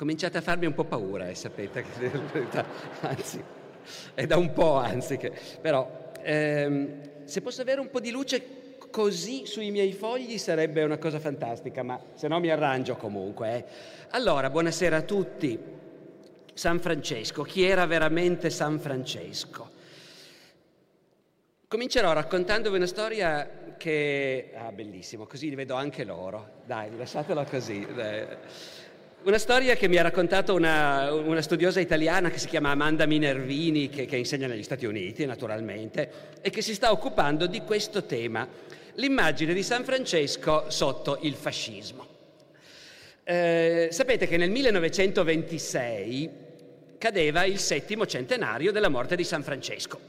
Cominciate a farmi un po' paura, sapete, anzi, è da un po', anzi, che, però se posso avere un po' di luce così sui miei fogli sarebbe una cosa fantastica, ma se no mi arrangio comunque. Allora, buonasera a tutti. San Francesco, chi era veramente San Francesco? Comincerò raccontandovi una storia che... Ah, bellissimo, così li vedo anche loro. Dai, lasciatela così, dai. Una storia che mi ha raccontato una studiosa italiana che si chiama Amanda Minervini, che insegna negli Stati Uniti, naturalmente, e che si sta occupando di questo tema, l'immagine di San Francesco sotto il fascismo. Sapete che nel 1926 cadeva il 7° centenario della morte di San Francesco,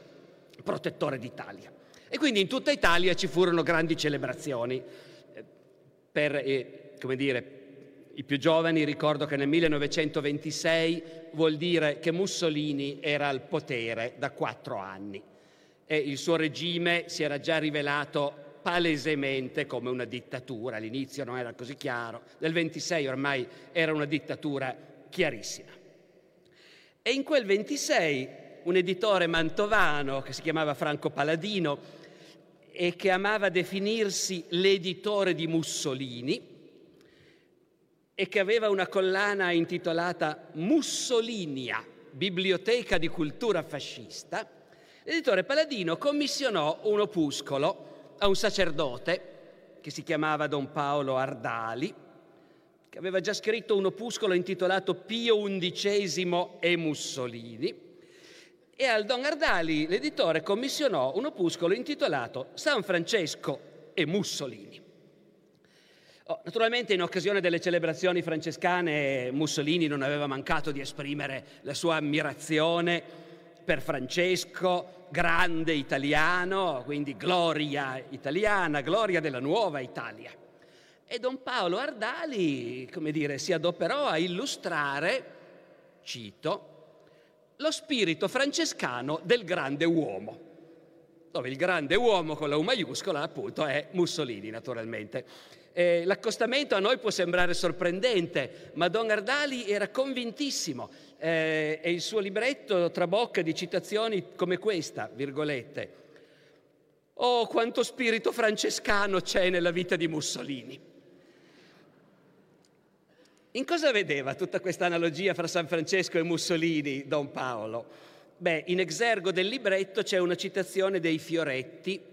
protettore d'Italia. E quindi in tutta Italia ci furono grandi celebrazioni per, come dire, i più giovani ricordo che nel 1926 vuol dire che Mussolini era al potere da 4 anni e il suo regime si era già rivelato palesemente come una dittatura, all'inizio non era così chiaro, nel 26 ormai era una dittatura chiarissima. E in quel 26 un editore mantovano che si chiamava Franco Paladino e che amava definirsi l'editore di Mussolini, e che aveva una collana intitolata Mussolinia, biblioteca di cultura fascista, l'editore Paladino commissionò un opuscolo a un sacerdote che si chiamava Don Paolo Ardali, che aveva già scritto un opuscolo intitolato Pio Undicesimo e Mussolini, e al Don Ardali l'editore commissionò un opuscolo intitolato San Francesco e Mussolini. Naturalmente in occasione delle celebrazioni francescane Mussolini non aveva mancato di esprimere la sua ammirazione per Francesco, grande italiano, quindi gloria italiana, gloria della nuova Italia. E Don Paolo Ardali, come dire, si adoperò a illustrare, cito, lo spirito francescano del grande uomo, dove il grande uomo con la U maiuscola appunto è Mussolini naturalmente. L'accostamento a noi può sembrare sorprendente, ma Don Ardali era convintissimo e il suo libretto trabocca di citazioni come questa, virgolette, «Oh, quanto spirito francescano c'è nella vita di Mussolini!» In cosa vedeva tutta questa analogia fra San Francesco e Mussolini, Don Paolo? Beh, in exergo del libretto c'è una citazione dei Fioretti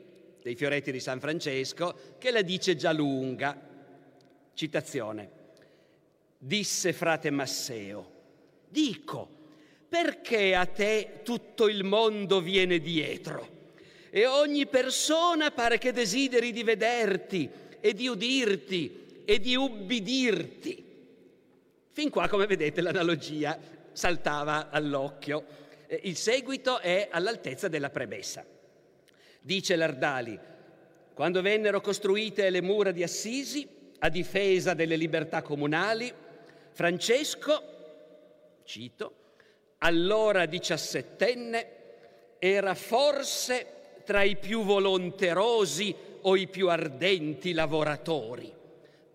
di San Francesco, che la dice già lunga. Citazione. Disse frate Masseo, dico, perché a te tutto il mondo viene dietro e ogni persona pare che desideri di vederti e di udirti e di ubbidirti? Fin qua, come vedete, l'analogia saltava all'occhio. Il seguito è all'altezza della premessa. Dice l'Ardali, quando vennero costruite le mura di Assisi a difesa delle libertà comunali, Francesco, cito, allora 17enne, era forse tra i più volonterosi o i più ardenti lavoratori,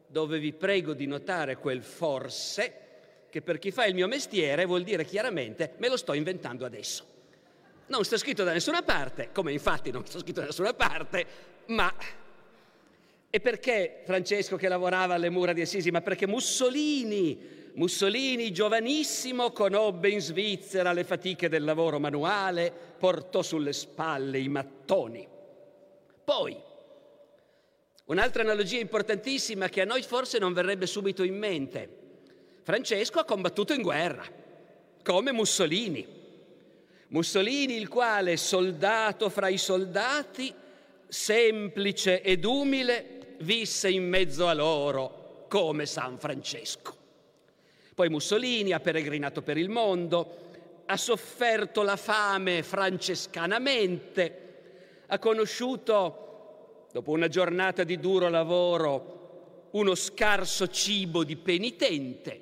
dove vi prego di notare quel forse che per chi fa il mio mestiere vuol dire chiaramente me lo sto inventando adesso. Non sta scritto da nessuna parte, come infatti non sta scritto da nessuna parte, ma... E perché Francesco che lavorava alle mura di Assisi? Ma perché Mussolini giovanissimo, conobbe in Svizzera le fatiche del lavoro manuale, portò sulle spalle i mattoni. Poi, un'altra analogia importantissima che a noi forse non verrebbe subito in mente. Francesco ha combattuto in guerra, come Mussolini. Mussolini, il quale, soldato fra i soldati, semplice ed umile, visse in mezzo a loro come San Francesco. Poi Mussolini ha peregrinato per il mondo, ha sofferto la fame francescanamente, ha conosciuto, dopo una giornata di duro lavoro, uno scarso cibo di penitente.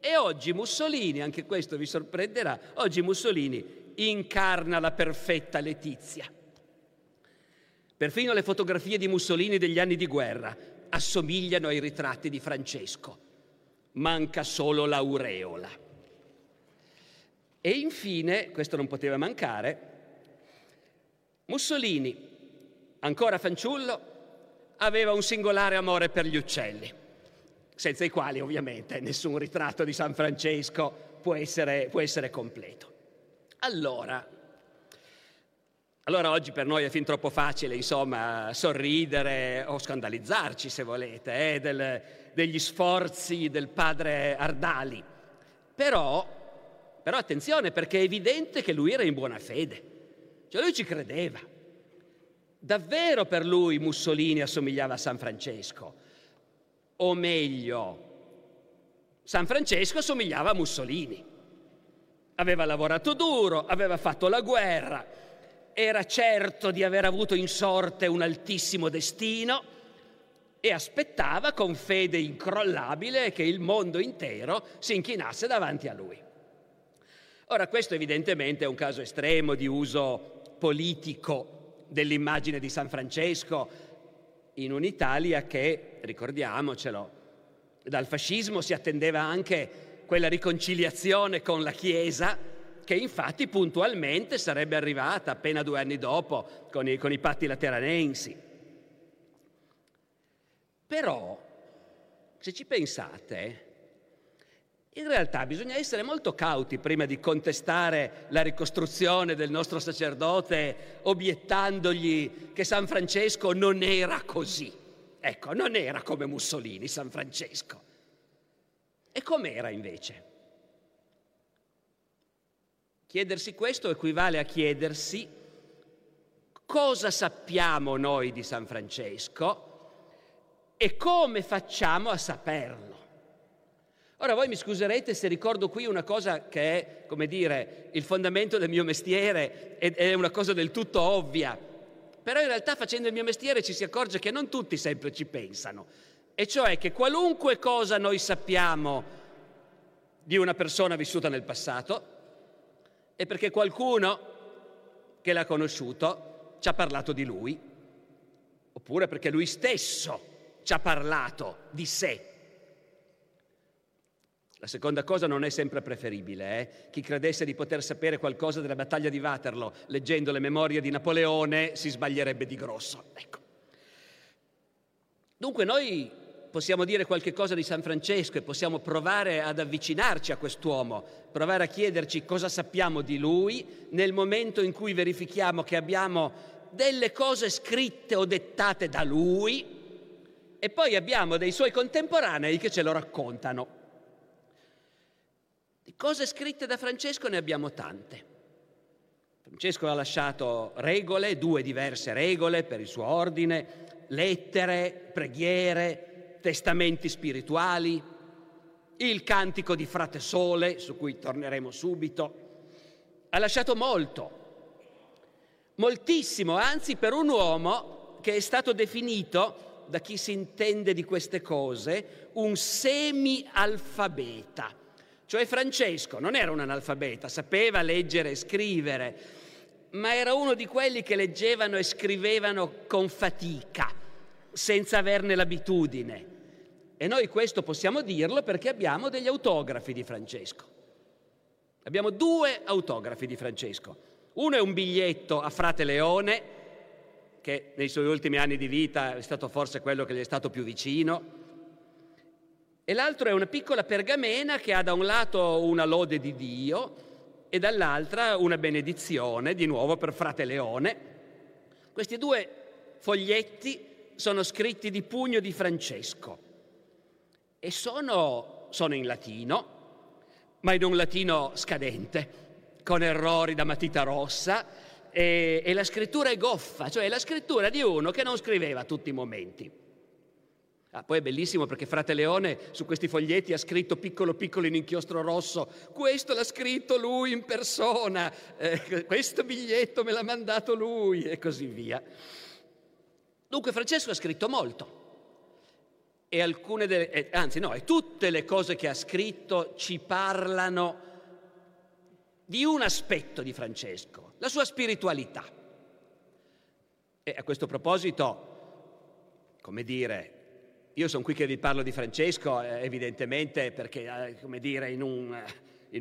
E oggi Mussolini, anche questo vi sorprenderà, oggi Mussolini incarna la perfetta Letizia. Perfino le fotografie di Mussolini degli anni di guerra assomigliano ai ritratti di Francesco. Manca solo l'aureola. E infine, questo non poteva mancare, Mussolini, ancora fanciullo, aveva un singolare amore per gli uccelli, senza i quali ovviamente nessun ritratto di San Francesco può essere completo. Allora oggi per noi è fin troppo facile, insomma, sorridere o scandalizzarci, se volete, degli sforzi del padre Ardali. Però attenzione, perché è evidente che lui era in buona fede. Cioè lui ci credeva. Davvero per lui Mussolini assomigliava a San Francesco. O meglio, San Francesco assomigliava a Mussolini. Aveva lavorato duro, aveva fatto la guerra, era certo di aver avuto in sorte un altissimo destino e aspettava con fede incrollabile che il mondo intero si inchinasse davanti a lui. Ora, questo evidentemente è un caso estremo di uso politico dell'immagine di San Francesco, in un'Italia che, ricordiamocelo, dal fascismo si attendeva anche quella riconciliazione con la Chiesa che infatti puntualmente sarebbe arrivata appena 2 anni dopo con i patti lateranensi. Però, se ci pensate, in realtà bisogna essere molto cauti prima di contestare la ricostruzione del nostro sacerdote obiettandogli che San Francesco non era così. Ecco, non era come Mussolini San Francesco. E com'era invece? Chiedersi questo equivale a chiedersi cosa sappiamo noi di San Francesco e come facciamo a saperlo. Ora voi mi scuserete se ricordo qui una cosa che è, come dire, il fondamento del mio mestiere ed è una cosa del tutto ovvia, però in realtà facendo il mio mestiere ci si accorge che non tutti sempre ci pensano, e cioè che qualunque cosa noi sappiamo di una persona vissuta nel passato è perché qualcuno che l'ha conosciuto ci ha parlato di lui, oppure perché lui stesso ci ha parlato di sé. La seconda cosa non è sempre preferibile. Chi credesse di poter sapere qualcosa della battaglia di Waterloo leggendo le memorie di Napoleone si sbaglierebbe di grosso. Ecco. Dunque noi possiamo dire qualche cosa di San Francesco e possiamo provare ad avvicinarci a quest'uomo, provare a chiederci cosa sappiamo di lui nel momento in cui verifichiamo che abbiamo delle cose scritte o dettate da lui e poi abbiamo dei suoi contemporanei che ce lo raccontano. Di cose scritte da Francesco ne abbiamo tante. Francesco ha lasciato regole, 2 diverse regole per il suo ordine, lettere, preghiere, testamenti spirituali, il Cantico di Frate Sole, su cui torneremo subito. Ha lasciato molto, moltissimo, anzi, per un uomo che è stato definito, da chi si intende di queste cose, un semi-alfabeta. Cioè Francesco non era un analfabeta, sapeva leggere e scrivere, ma era uno di quelli che leggevano e scrivevano con fatica, senza averne l'abitudine. E noi questo possiamo dirlo perché abbiamo degli autografi di Francesco. Abbiamo 2 autografi di Francesco. Uno è un biglietto a Frate Leone, che nei suoi ultimi anni di vita è stato forse quello che gli è stato più vicino, e l'altro è una piccola pergamena che ha da un lato una lode di Dio e dall'altra una benedizione, di nuovo per Frate Leone. Questi 2 foglietti sono scritti di pugno di Francesco e sono in latino, ma in un latino scadente, con errori da matita rossa e la scrittura è goffa, cioè la scrittura di uno che non scriveva a tutti i momenti. Ah, poi è bellissimo perché Frate Leone su questi foglietti ha scritto piccolo piccolo in inchiostro rosso, questo l'ha scritto lui in persona, questo biglietto me l'ha mandato lui e così via. Dunque Francesco ha scritto molto e alcune delle, e tutte le cose che ha scritto ci parlano di un aspetto di Francesco, la sua spiritualità. E a questo proposito, come dire, io sono qui che vi parlo di Francesco, evidentemente, perché, in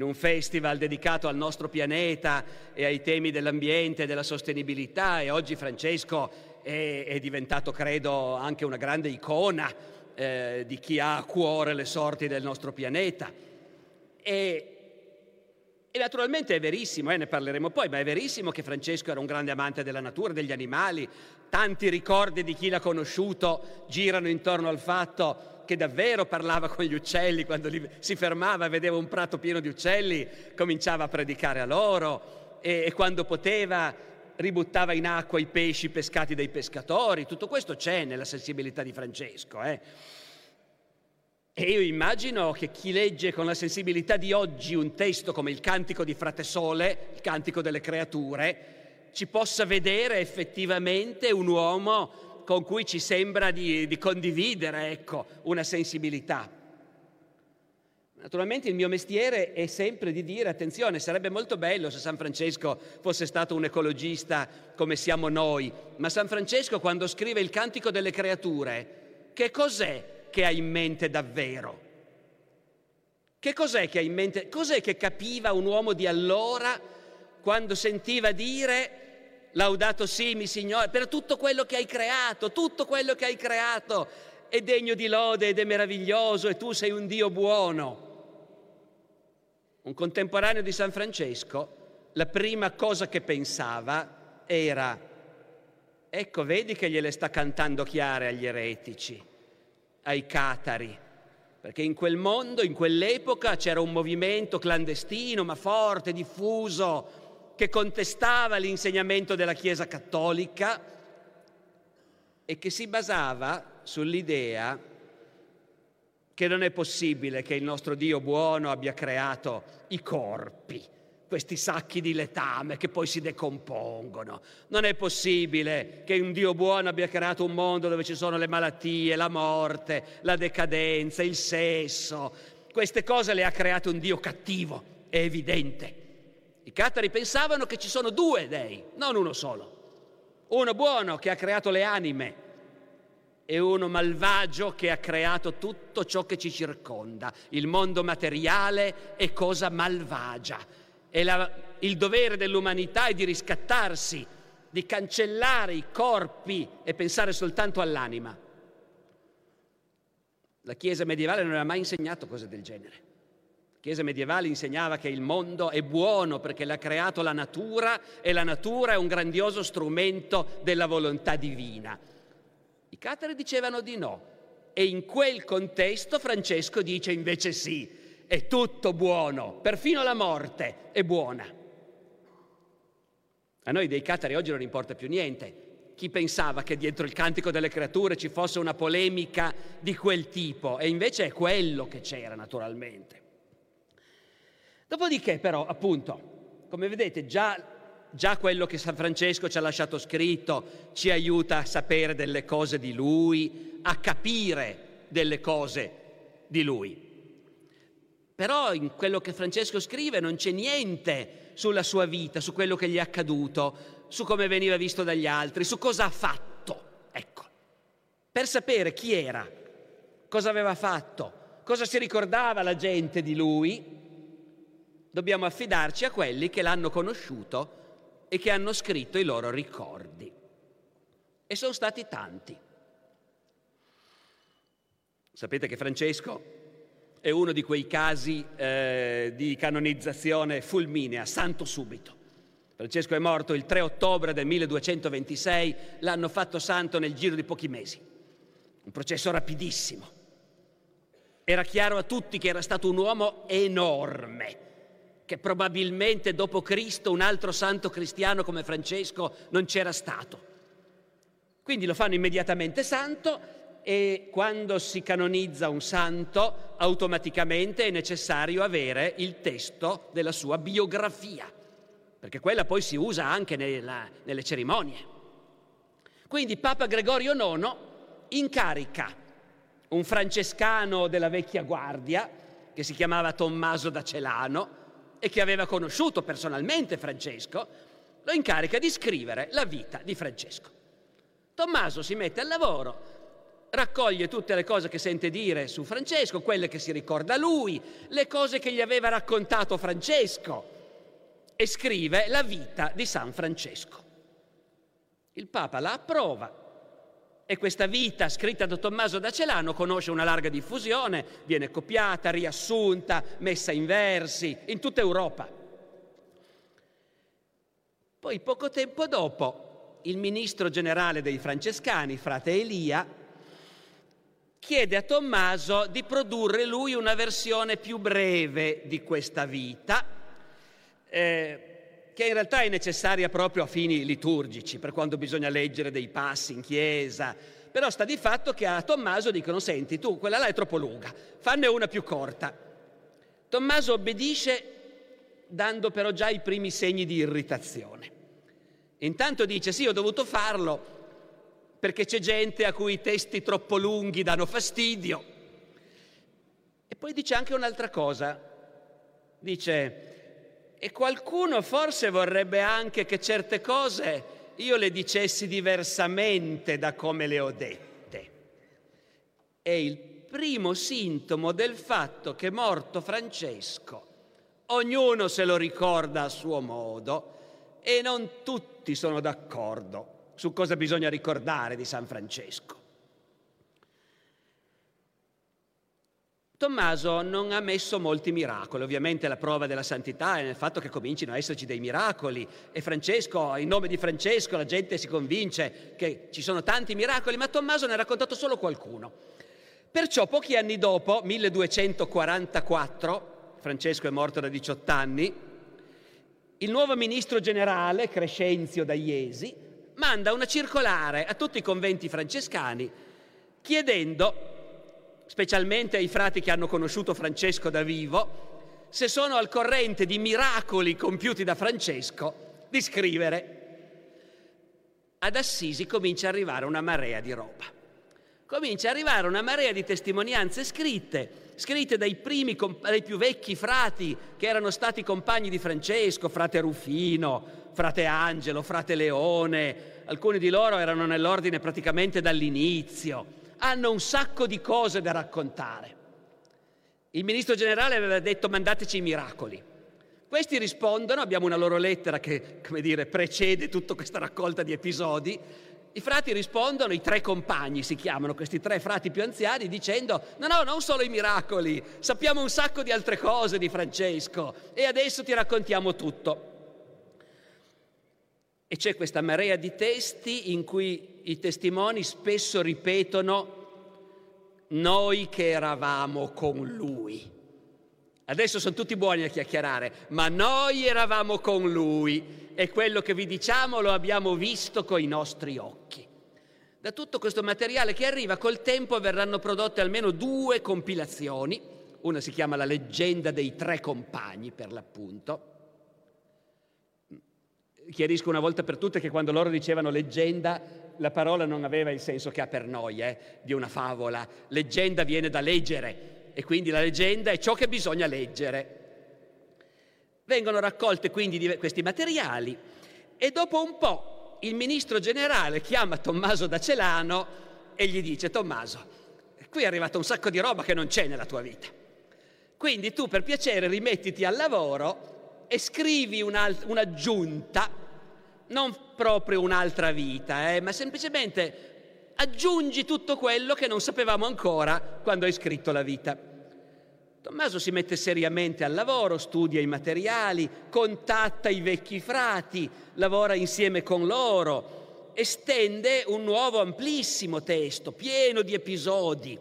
un festival dedicato al nostro pianeta e ai temi dell'ambiente e della sostenibilità, e oggi Francesco è diventato, credo, anche una grande icona di chi ha a cuore le sorti del nostro pianeta. E naturalmente è verissimo, ne parleremo poi, ma è verissimo che Francesco era un grande amante della natura, degli animali. Tanti ricordi di chi l'ha conosciuto girano intorno al fatto che davvero parlava con gli uccelli, quando si fermava e vedeva un prato pieno di uccelli, cominciava a predicare a loro e quando poteva ributtava in acqua i pesci pescati dai pescatori. Tutto questo c'è nella sensibilità di Francesco, E io immagino che chi legge con la sensibilità di oggi un testo come il Cantico di Frate Sole, il Cantico delle Creature, ci possa vedere effettivamente un uomo con cui ci sembra di condividere, una sensibilità. Naturalmente il mio mestiere è sempre di dire, attenzione, sarebbe molto bello se San Francesco fosse stato un ecologista come siamo noi, ma San Francesco quando scrive il Cantico delle Creature, che cos'è che ha in mente davvero? Che cos'è che ha in mente? Cos'è che capiva un uomo di allora quando sentiva dire laudato simi Signore per tutto quello che hai creato, tutto quello che hai creato è degno di lode ed è meraviglioso e tu sei un Dio buono. Un contemporaneo di San Francesco, la prima cosa che pensava era vedi che gliele sta cantando chiare agli eretici, ai Catari, perché in quel mondo, in quell'epoca c'era un movimento clandestino ma forte, diffuso, che contestava l'insegnamento della Chiesa cattolica e che si basava sull'idea che non è possibile che il nostro Dio buono abbia creato i corpi, questi sacchi di letame che poi si decompongono. Non è possibile che un Dio buono abbia creato un mondo dove ci sono le malattie, la morte, la decadenza, il sesso. Queste cose le ha create un Dio cattivo, è evidente. I Catari pensavano che ci sono due dei, non uno solo. Uno buono che ha creato le anime e uno malvagio che ha creato tutto ciò che ci circonda. Il mondo materiale è cosa malvagia. E il dovere dell'umanità è di riscattarsi, di cancellare i corpi e pensare soltanto all'anima. La Chiesa medievale non aveva mai insegnato cose del genere. La Chiesa medievale insegnava che il mondo è buono perché l'ha creato la natura e la natura è un grandioso strumento della volontà divina. I Catari dicevano di no e in quel contesto Francesco dice invece sì. È tutto buono, perfino la morte è buona. A noi dei Catari oggi non importa più niente. Chi pensava che dietro il Cantico delle Creature ci fosse una polemica di quel tipo? E invece è quello che c'era, naturalmente. Dopodiché, però, appunto, come vedete, già quello che San Francesco ci ha lasciato scritto ci aiuta a sapere delle cose di lui, a capire delle cose di lui. Però in quello che Francesco scrive non c'è niente sulla sua vita, su quello che gli è accaduto, su come veniva visto dagli altri, su cosa ha fatto. Per sapere chi era, cosa aveva fatto, cosa si ricordava la gente di lui, dobbiamo affidarci a quelli che l'hanno conosciuto e che hanno scritto i loro ricordi. E sono stati tanti. Sapete che Francesco è uno di quei casi di canonizzazione fulminea, santo subito. Francesco è morto il 3 ottobre del 1226, l'hanno fatto santo nel giro di pochi mesi. Un processo rapidissimo. Era chiaro a tutti che era stato un uomo enorme, che probabilmente dopo Cristo un altro santo cristiano come Francesco non c'era stato. Quindi lo fanno immediatamente santo. e quando si canonizza un santo automaticamente è necessario avere il testo della sua biografia, perché quella poi si usa anche nelle cerimonie. Quindi Papa Gregorio IX incarica un francescano della vecchia guardia che si chiamava Tommaso da Celano e che aveva conosciuto personalmente Francesco, lo incarica di scrivere la vita di Francesco. Tommaso si mette al lavoro, raccoglie tutte le cose che sente dire su Francesco, quelle che si ricorda lui, le cose che gli aveva raccontato Francesco, e scrive la vita di San Francesco. Il Papa la approva e questa vita scritta da Tommaso da Celano conosce una larga diffusione, viene copiata, riassunta, messa in versi in tutta Europa. Poi poco tempo dopo il ministro generale dei francescani, frate Elia, chiede a Tommaso di produrre lui una versione più breve di questa vita, che in realtà è necessaria proprio a fini liturgici, per quando bisogna leggere dei passi in chiesa, però sta di fatto che a Tommaso dicono: senti tu, quella là è troppo lunga, fanne una più corta. Tommaso obbedisce, dando però già i primi segni di irritazione. Intanto dice: sì, ho dovuto farlo perché c'è gente a cui i testi troppo lunghi danno fastidio. E poi dice anche un'altra cosa, dice: e qualcuno forse vorrebbe anche che certe cose io le dicessi diversamente da come le ho dette. È il primo sintomo del fatto che, morto Francesco, ognuno se lo ricorda a suo modo e non tutti sono d'accordo su cosa bisogna ricordare di San Francesco. Tommaso non ha messo molti miracoli, ovviamente la prova della santità è nel fatto che comincino a esserci dei miracoli, e Francesco, in nome di Francesco, la gente si convince che ci sono tanti miracoli, ma Tommaso ne ha raccontato solo qualcuno. Perciò pochi anni dopo, 1244, Francesco è morto da 18 anni, il nuovo ministro generale, Crescenzio da Iesi, manda una circolare a tutti i conventi francescani chiedendo, specialmente ai frati che hanno conosciuto Francesco da vivo, se sono al corrente di miracoli compiuti da Francesco, di scrivere. Ad Assisi comincia ad arrivare una marea di roba. Comincia ad arrivare una marea di testimonianze scritte dai più vecchi frati che erano stati compagni di Francesco, frate Rufino, frate Angelo, frate Leone. Alcuni di loro erano nell'ordine praticamente dall'inizio. Hanno un sacco di cose da raccontare. Il ministro generale aveva detto: mandateci i miracoli. Questi rispondono, abbiamo una loro lettera che, come dire, precede tutta questa raccolta di episodi. I frati rispondono, i tre compagni si chiamano, questi tre frati più anziani, dicendo: no, non solo i miracoli, sappiamo un sacco di altre cose di Francesco e adesso ti raccontiamo tutto. E c'è questa marea di testi in cui i testimoni spesso ripetono: noi che eravamo con lui. Adesso sono tutti buoni a chiacchierare, ma noi eravamo con lui e quello che vi diciamo lo abbiamo visto coi nostri occhi. Da tutto questo materiale che arriva, col tempo verranno prodotte almeno 2 compilazioni. Una si chiama La leggenda dei tre compagni, per l'appunto. Chiarisco una volta per tutte che quando loro dicevano leggenda, la parola non aveva il senso che ha per noi, di una favola. Leggenda viene da leggere. E quindi la leggenda è ciò che bisogna leggere. Vengono raccolte quindi questi materiali e dopo un po' il ministro generale chiama Tommaso da Celano e gli dice: Tommaso, qui è arrivato un sacco di roba che non c'è nella tua vita. Quindi tu, per piacere, rimettiti al lavoro e scrivi un'aggiunta, non proprio un'altra vita, ma semplicemente aggiungi tutto quello che non sapevamo ancora quando hai scritto la vita. Tommaso si mette seriamente al lavoro, studia i materiali, contatta i vecchi frati, lavora insieme con loro, estende un nuovo amplissimo testo, pieno di episodi.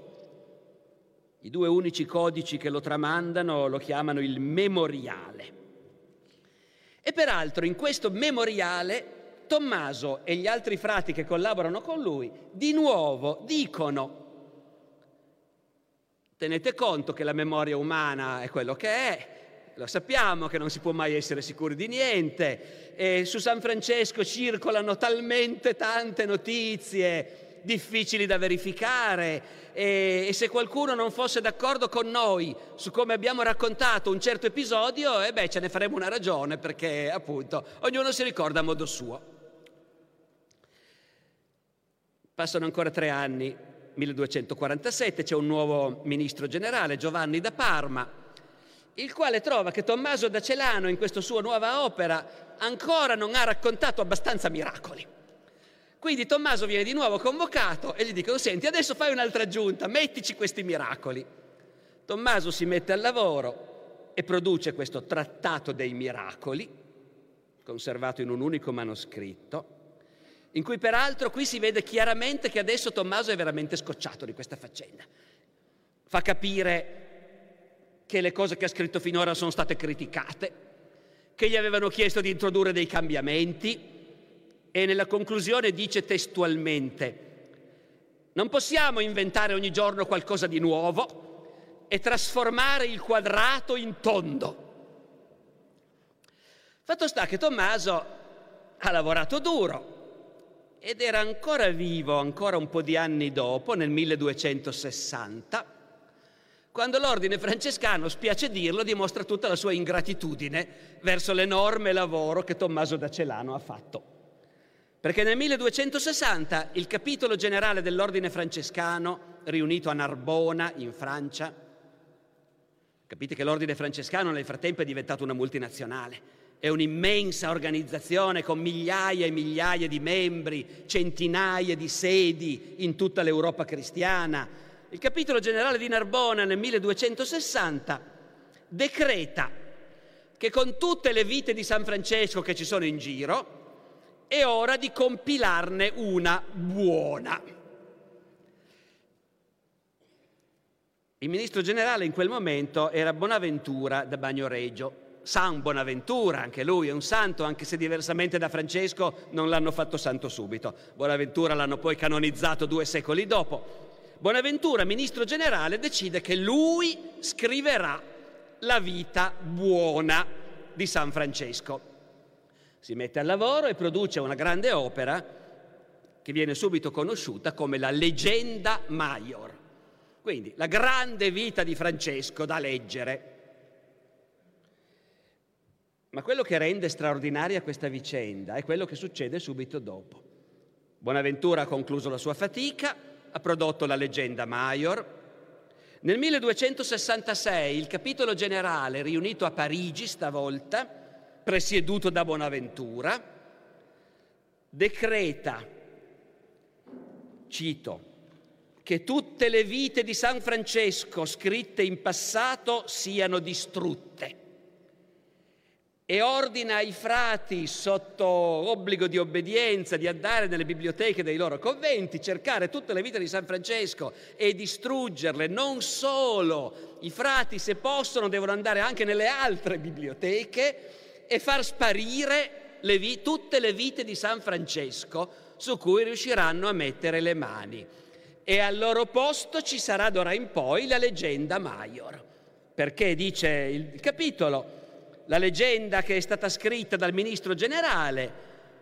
I 2 unici codici che lo tramandano lo chiamano il memoriale. E peraltro in questo memoriale Tommaso e gli altri frati che collaborano con lui di nuovo dicono: Tenete conto che la memoria umana è quello che è, lo sappiamo che non si può mai essere sicuri di niente, e su San Francesco circolano talmente tante notizie difficili da verificare, e se qualcuno non fosse d'accordo con noi su come abbiamo raccontato un certo episodio, ce ne faremo una ragione, perché appunto ognuno si ricorda a modo suo. Passano ancora 3 anni, 1247, c'è un nuovo ministro generale, Giovanni da Parma, il quale trova che Tommaso da Celano, in questa sua nuova opera, ancora non ha raccontato abbastanza miracoli. Quindi Tommaso viene di nuovo convocato e gli dicono: senti, adesso fai un'altra aggiunta, mettici questi miracoli. Tommaso si mette al lavoro e produce questo trattato dei miracoli, conservato in un unico manoscritto, in cui peraltro qui si vede chiaramente che adesso Tommaso è veramente scocciato di questa faccenda. Fa capire che le cose che ha scritto finora sono state criticate, che gli avevano chiesto di introdurre dei cambiamenti, e nella conclusione dice testualmente: non possiamo inventare ogni giorno qualcosa di nuovo e trasformare il quadrato in tondo. Fatto sta che Tommaso ha lavorato duro ed era ancora vivo, ancora un po' di anni dopo, nel 1260, quando l'ordine francescano, spiace dirlo, dimostra tutta la sua ingratitudine verso l'enorme lavoro che Tommaso da Celano ha fatto. Perché nel 1260 il capitolo generale dell'ordine francescano, riunito a Narbona, in Francia, capite che l'ordine francescano nel frattempo è diventato una multinazionale, è un'immensa organizzazione con migliaia e migliaia di membri, centinaia di sedi in tutta l'Europa cristiana. Il capitolo generale di Narbona nel 1260 decreta che con tutte le vite di San Francesco che ci sono in giro è ora di compilarne una buona. Il ministro generale in quel momento era Bonaventura da Bagnoregio, San Bonaventura, anche lui è un santo, anche se diversamente da Francesco non l'hanno fatto santo subito. Bonaventura l'hanno poi canonizzato 2 secoli dopo. Bonaventura, ministro generale, decide che lui scriverà la vita buona di San Francesco. Si mette al lavoro e produce una grande opera che viene subito conosciuta come la Legenda Maior. Quindi la grande vita di Francesco da leggere. Ma quello che rende straordinaria questa vicenda è quello che succede subito dopo. Bonaventura ha concluso la sua fatica, ha prodotto la Legenda Maior. Nel 1266 il capitolo generale, riunito a Parigi stavolta, presieduto da Bonaventura, decreta, cito, che tutte le vite di San Francesco scritte in passato siano distrutte, e ordina ai frati, sotto obbligo di obbedienza, di andare nelle biblioteche dei loro conventi, cercare tutte le vite di San Francesco e distruggerle. Non solo, i frati, se possono, devono andare anche nelle altre biblioteche e far sparire tutte le vite di San Francesco su cui riusciranno a mettere le mani. E al loro posto ci sarà d'ora in poi la Legenda Maior, perché, dice il capitolo, la leggenda che è stata scritta dal ministro generale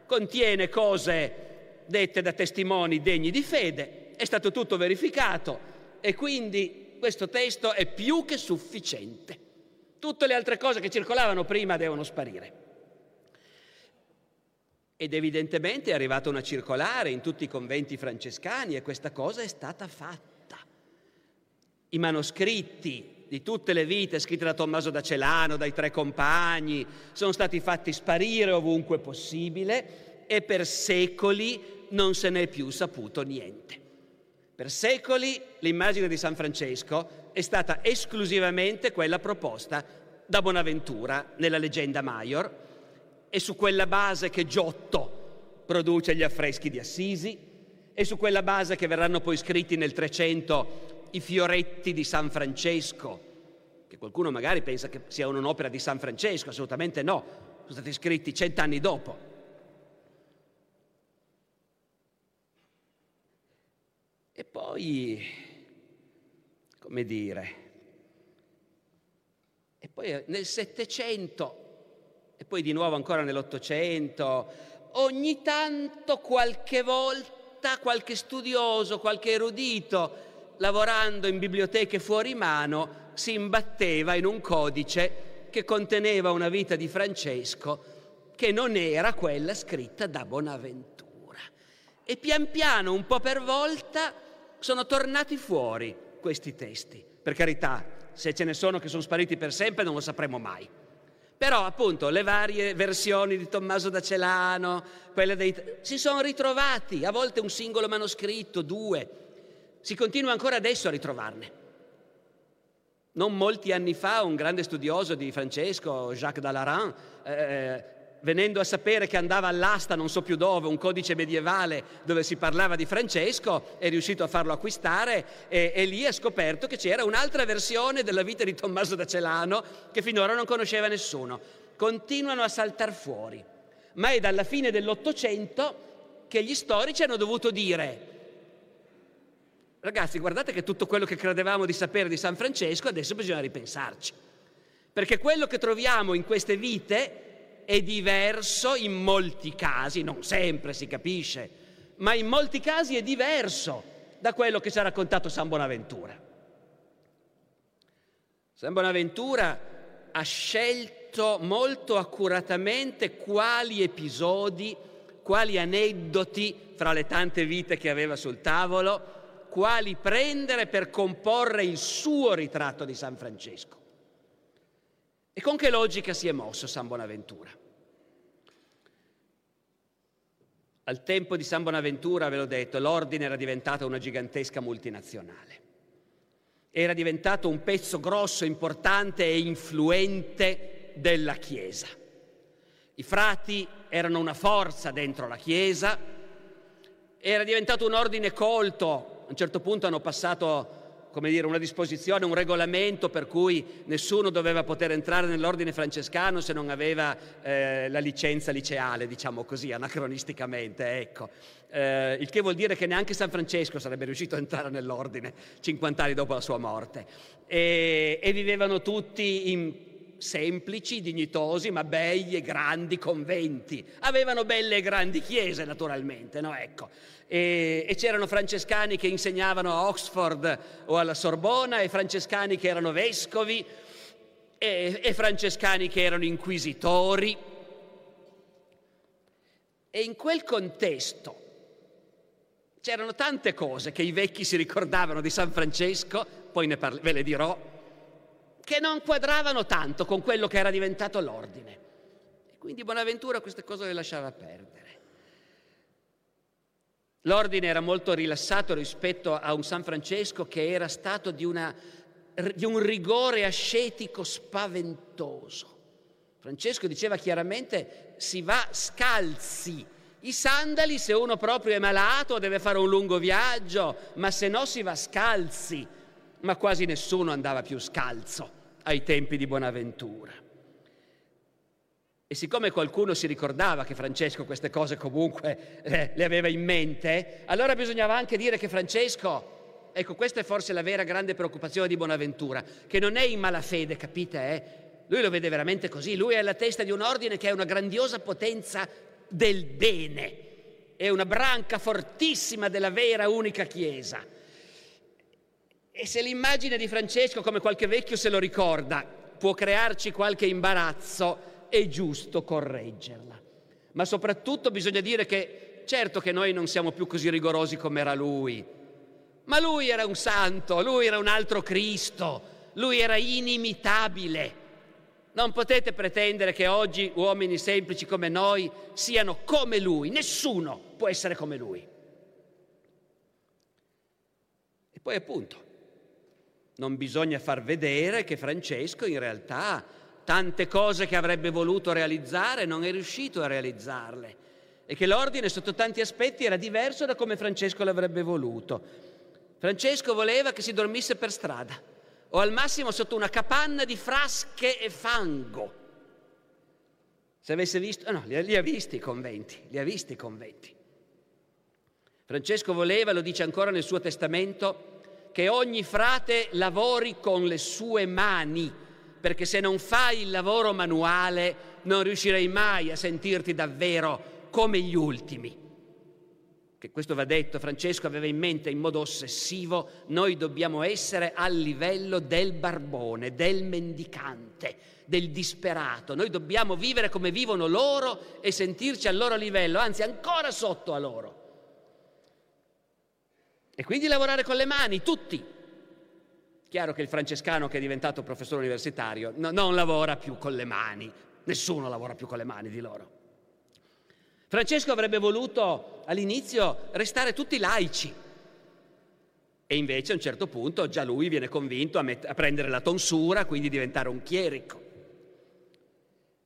contiene cose dette da testimoni degni di fede, è stato tutto verificato e quindi questo testo è più che sufficiente. Tutte le altre cose che circolavano prima devono sparire. Ed evidentemente è arrivata una circolare in tutti i conventi francescani e questa cosa è stata fatta. I manoscritti di tutte le vite scritte da Tommaso da Celano, dai 3 compagni, sono stati fatti sparire ovunque possibile e per secoli non se ne è più saputo niente. Per secoli l'immagine di San Francesco è stata esclusivamente quella proposta da Bonaventura nella Legenda Maior e su quella base che Giotto produce gli affreschi di Assisi e su quella base che verranno poi scritti nel 300 i Fioretti di San Francesco, che qualcuno magari pensa che sia un'opera di San Francesco, assolutamente no, sono stati scritti 100 anni dopo. E poi come dire. E poi nel Settecento, e poi di nuovo ancora nell'Ottocento, ogni tanto, qualche volta, qualche studioso, qualche erudito, lavorando in biblioteche fuori mano, si imbatteva in un codice che conteneva una vita di Francesco che non era quella scritta da Bonaventura. E pian piano, un po' per volta, sono tornati fuori questi testi. Per carità, se ce ne sono che sono spariti per sempre non lo sapremo mai. Però appunto le varie versioni di Tommaso da Celano, quelle dei... si sono ritrovati, a volte un singolo manoscritto, due. Si continua ancora adesso a ritrovarne. Non molti anni fa un grande studioso di Francesco, Jacques Dallaran, venendo a sapere che andava all'asta, non so più dove, un codice medievale dove si parlava di Francesco, è riuscito a farlo acquistare e lì ha scoperto che c'era un'altra versione della vita di Tommaso da Celano che finora non conosceva nessuno. Continuano a saltar fuori, ma è dalla fine dell'Ottocento che gli storici hanno dovuto dire: ragazzi, guardate che tutto quello che credevamo di sapere di San Francesco adesso bisogna ripensarci, perché quello che troviamo in queste vite è diverso in molti casi, non sempre si capisce, ma in molti casi è diverso da quello che ci ha raccontato San Bonaventura. San Bonaventura ha scelto molto accuratamente quali episodi, quali aneddoti fra le tante vite che aveva sul tavolo, quali prendere per comporre il suo ritratto di San Francesco. E con che logica si è mosso San Bonaventura? Al tempo di San Bonaventura, ve l'ho detto, l'ordine era diventata una gigantesca multinazionale. Era diventato un pezzo grosso, importante e influente della Chiesa. I frati erano una forza dentro la Chiesa, era diventato un ordine colto. A un certo punto hanno passato, come dire, una disposizione, un regolamento per cui nessuno doveva poter entrare nell'ordine francescano se non aveva la licenza liceale, diciamo così, anacronisticamente, ecco. Il che vuol dire che neanche San Francesco sarebbe riuscito a entrare nell'ordine 50 anni dopo la sua morte. E vivevano tutti in semplici, dignitosi, ma bei e grandi conventi. Avevano belle e grandi chiese, naturalmente, no? Ecco. E c'erano francescani che insegnavano a Oxford o alla Sorbona, e francescani che erano vescovi, e francescani che erano inquisitori. E in quel contesto c'erano tante cose che i vecchi si ricordavano di San Francesco, poi ve le dirò, che non quadravano tanto con quello che era diventato l'ordine. E quindi Bonaventura queste cose le lasciava perdere. L'ordine era molto rilassato rispetto a un San Francesco che era stato di un rigore ascetico spaventoso. Francesco diceva chiaramente: si va scalzi, i sandali se uno proprio è malato o deve fare un lungo viaggio, ma se no si va scalzi. Ma quasi nessuno andava più scalzo ai tempi di Bonaventura. E siccome qualcuno si ricordava che Francesco queste cose comunque le aveva in mente, allora bisognava anche dire che Francesco, ecco, questa è forse la vera grande preoccupazione di Bonaventura, che non è in malafede, capite? Lui lo vede veramente così, lui è alla testa di un ordine che è una grandiosa potenza del bene, è una branca fortissima della vera unica Chiesa. E se l'immagine di Francesco, come qualche vecchio se lo ricorda, può crearci qualche imbarazzo, è giusto correggerla. Ma soprattutto bisogna dire che, certo che noi non siamo più così rigorosi come era lui, ma lui era un santo, lui era un altro Cristo, lui era inimitabile. Non potete pretendere che oggi uomini semplici come noi siano come lui, nessuno può essere come lui. E poi appunto, non bisogna far vedere che Francesco in realtà tante cose che avrebbe voluto realizzare non è riuscito a realizzarle e che l'ordine sotto tanti aspetti era diverso da come Francesco l'avrebbe voluto. Francesco voleva che si dormisse per strada o al massimo sotto una capanna di frasche e fango. Se avesse visto... no, li ha visti i conventi. Francesco voleva, lo dice ancora nel suo testamento, che ogni frate lavori con le sue mani, perché se non fai il lavoro manuale non riuscirei mai a sentirti davvero come gli ultimi. Che questo va detto, Francesco aveva in mente in modo ossessivo: noi dobbiamo essere al livello del barbone, del mendicante, del disperato. Noi dobbiamo vivere come vivono loro e sentirci al loro livello, anzi ancora sotto a loro. E quindi lavorare con le mani, tutti. Chiaro che il francescano che è diventato professore universitario non lavora più con le mani. Nessuno lavora più con le mani di loro. Francesco avrebbe voluto all'inizio restare tutti laici e invece a un certo punto già lui viene convinto a prendere la tonsura, quindi diventare un chierico.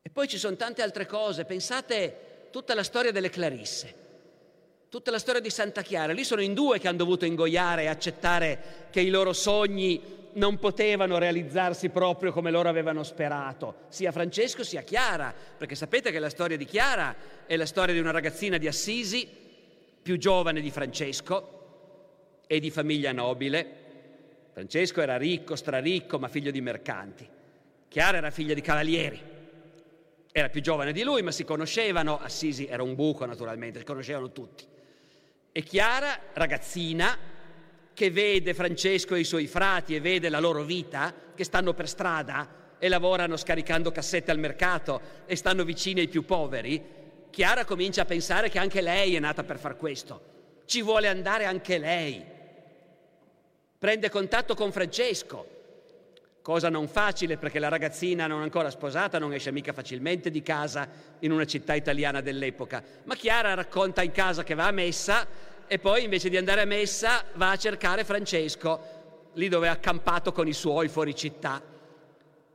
E poi ci sono tante altre cose. Pensate tutta la storia delle Clarisse, tutta la storia di Santa Chiara. Lì sono in due che hanno dovuto ingoiare e accettare che i loro sogni non potevano realizzarsi proprio come loro avevano sperato, sia Francesco sia Chiara, perché sapete che la storia di Chiara è la storia di una ragazzina di Assisi, più giovane di Francesco e di famiglia nobile. Francesco era ricco, straricco, ma figlio di mercanti. Chiara era figlia di cavalieri, era più giovane di lui, ma si conoscevano. Assisi era un buco, naturalmente, si conoscevano tutti. E Chiara, ragazzina, che vede Francesco e i suoi frati e vede la loro vita, che stanno per strada e lavorano scaricando cassette al mercato e stanno vicini ai più poveri, Chiara comincia a pensare che anche lei è nata per far questo, ci vuole andare anche lei. Prende contatto con Francesco, cosa non facile perché la ragazzina non ancora sposata non esce mica facilmente di casa in una città italiana dell'epoca, ma Chiara racconta in casa che va a messa e poi invece di andare a messa va a cercare Francesco lì dove è accampato con i suoi fuori città.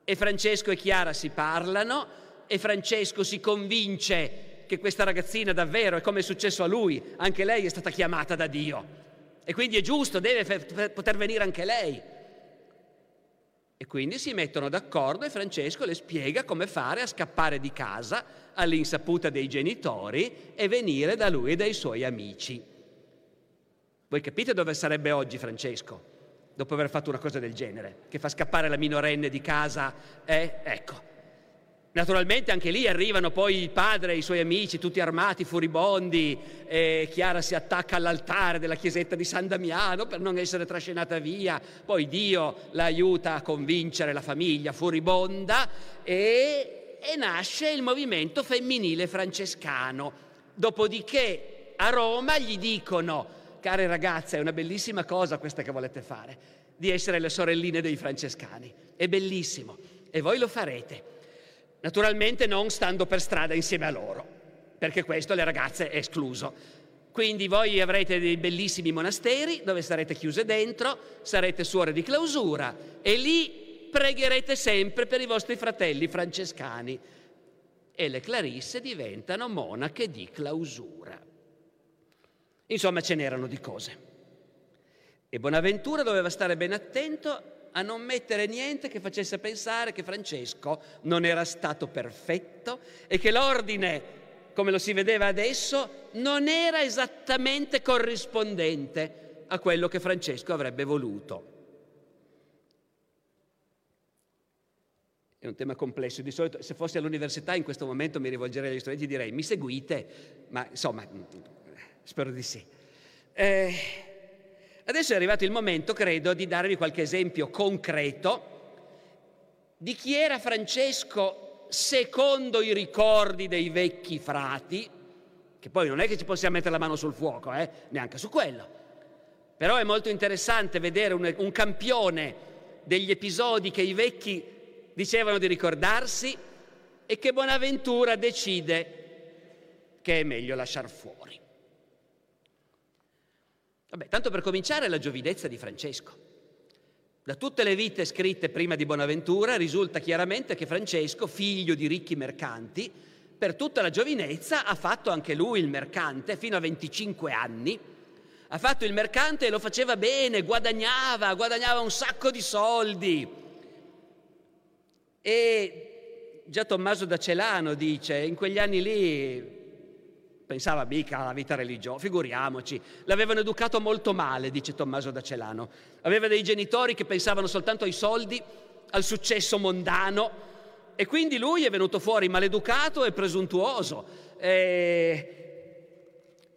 E Francesco e Chiara si parlano e Francesco si convince che questa ragazzina davvero, è come è successo a lui, anche lei è stata chiamata da Dio e quindi è giusto, deve poter venire anche lei. E quindi si mettono d'accordo e Francesco le spiega come fare a scappare di casa all'insaputa dei genitori e venire da lui e dai suoi amici. Voi capite dove sarebbe oggi Francesco dopo aver fatto una cosa del genere, che fa scappare la minorenne di casa? Ecco. Naturalmente anche lì arrivano poi il padre e i suoi amici, tutti armati, furibondi, e Chiara si attacca all'altare della chiesetta di San Damiano per non essere trascinata via. Poi Dio la aiuta a convincere la famiglia furibonda e nasce il movimento femminile francescano. Dopodiché a Roma gli dicono: care ragazze, è una bellissima cosa questa che volete fare, di essere le sorelline dei francescani, è bellissimo e voi lo farete, naturalmente non stando per strada insieme a loro, perché questo le ragazze è escluso. Quindi voi avrete dei bellissimi monasteri dove sarete chiuse dentro, sarete suore di clausura e lì pregherete sempre per i vostri fratelli francescani. E le Clarisse diventano monache di clausura. Insomma, ce n'erano di cose. E Bonaventura doveva stare ben attento a non mettere niente che facesse pensare che Francesco non era stato perfetto e che l'ordine, come lo si vedeva adesso, non era esattamente corrispondente a quello che Francesco avrebbe voluto. È un tema complesso. Di solito, se fossi all'università, in questo momento mi rivolgerei agli studenti e direi: mi seguite? Ma insomma... Spero di sì. Adesso è arrivato il momento, credo, di darvi qualche esempio concreto di chi era Francesco secondo i ricordi dei vecchi frati, che poi non è che ci possiamo mettere la mano sul fuoco, neanche su quello. Però è molto interessante vedere un campione degli episodi che i vecchi dicevano di ricordarsi e che Bonaventura decide che è meglio lasciar fuori. Vabbè, tanto per cominciare la giovinezza di Francesco. Da tutte le vite scritte prima di Bonaventura risulta chiaramente che Francesco, figlio di ricchi mercanti, per tutta la giovinezza ha fatto anche lui il mercante, fino a 25 anni. Ha fatto il mercante e lo faceva bene, guadagnava un sacco di soldi. E già Tommaso da Celano dice, in quegli anni lì pensava mica alla vita religiosa, figuriamoci. L'avevano educato molto male, dice Tommaso da Celano. Aveva dei genitori che pensavano soltanto ai soldi, al successo mondano, e quindi lui è venuto fuori maleducato e presuntuoso.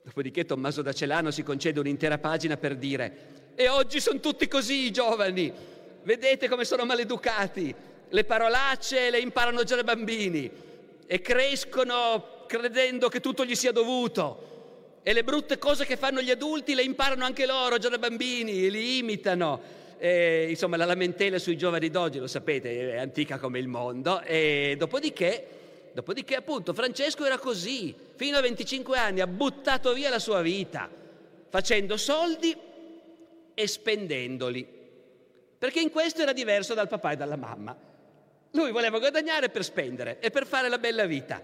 Dopodiché Tommaso da Celano si concede un'intera pagina per dire: e oggi sono tutti così i giovani, vedete come sono maleducati, le parolacce le imparano già da bambini e crescono credendo che tutto gli sia dovuto, e le brutte cose che fanno gli adulti le imparano anche loro già da bambini e li imitano. Insomma, la lamentela sui giovani d'oggi, lo sapete, è antica come il mondo. E dopodiché appunto Francesco era così fino a 25 anni, ha buttato via la sua vita facendo soldi e spendendoli, perché in questo era diverso dal papà e dalla mamma. Lui voleva guadagnare per spendere e per fare la bella vita,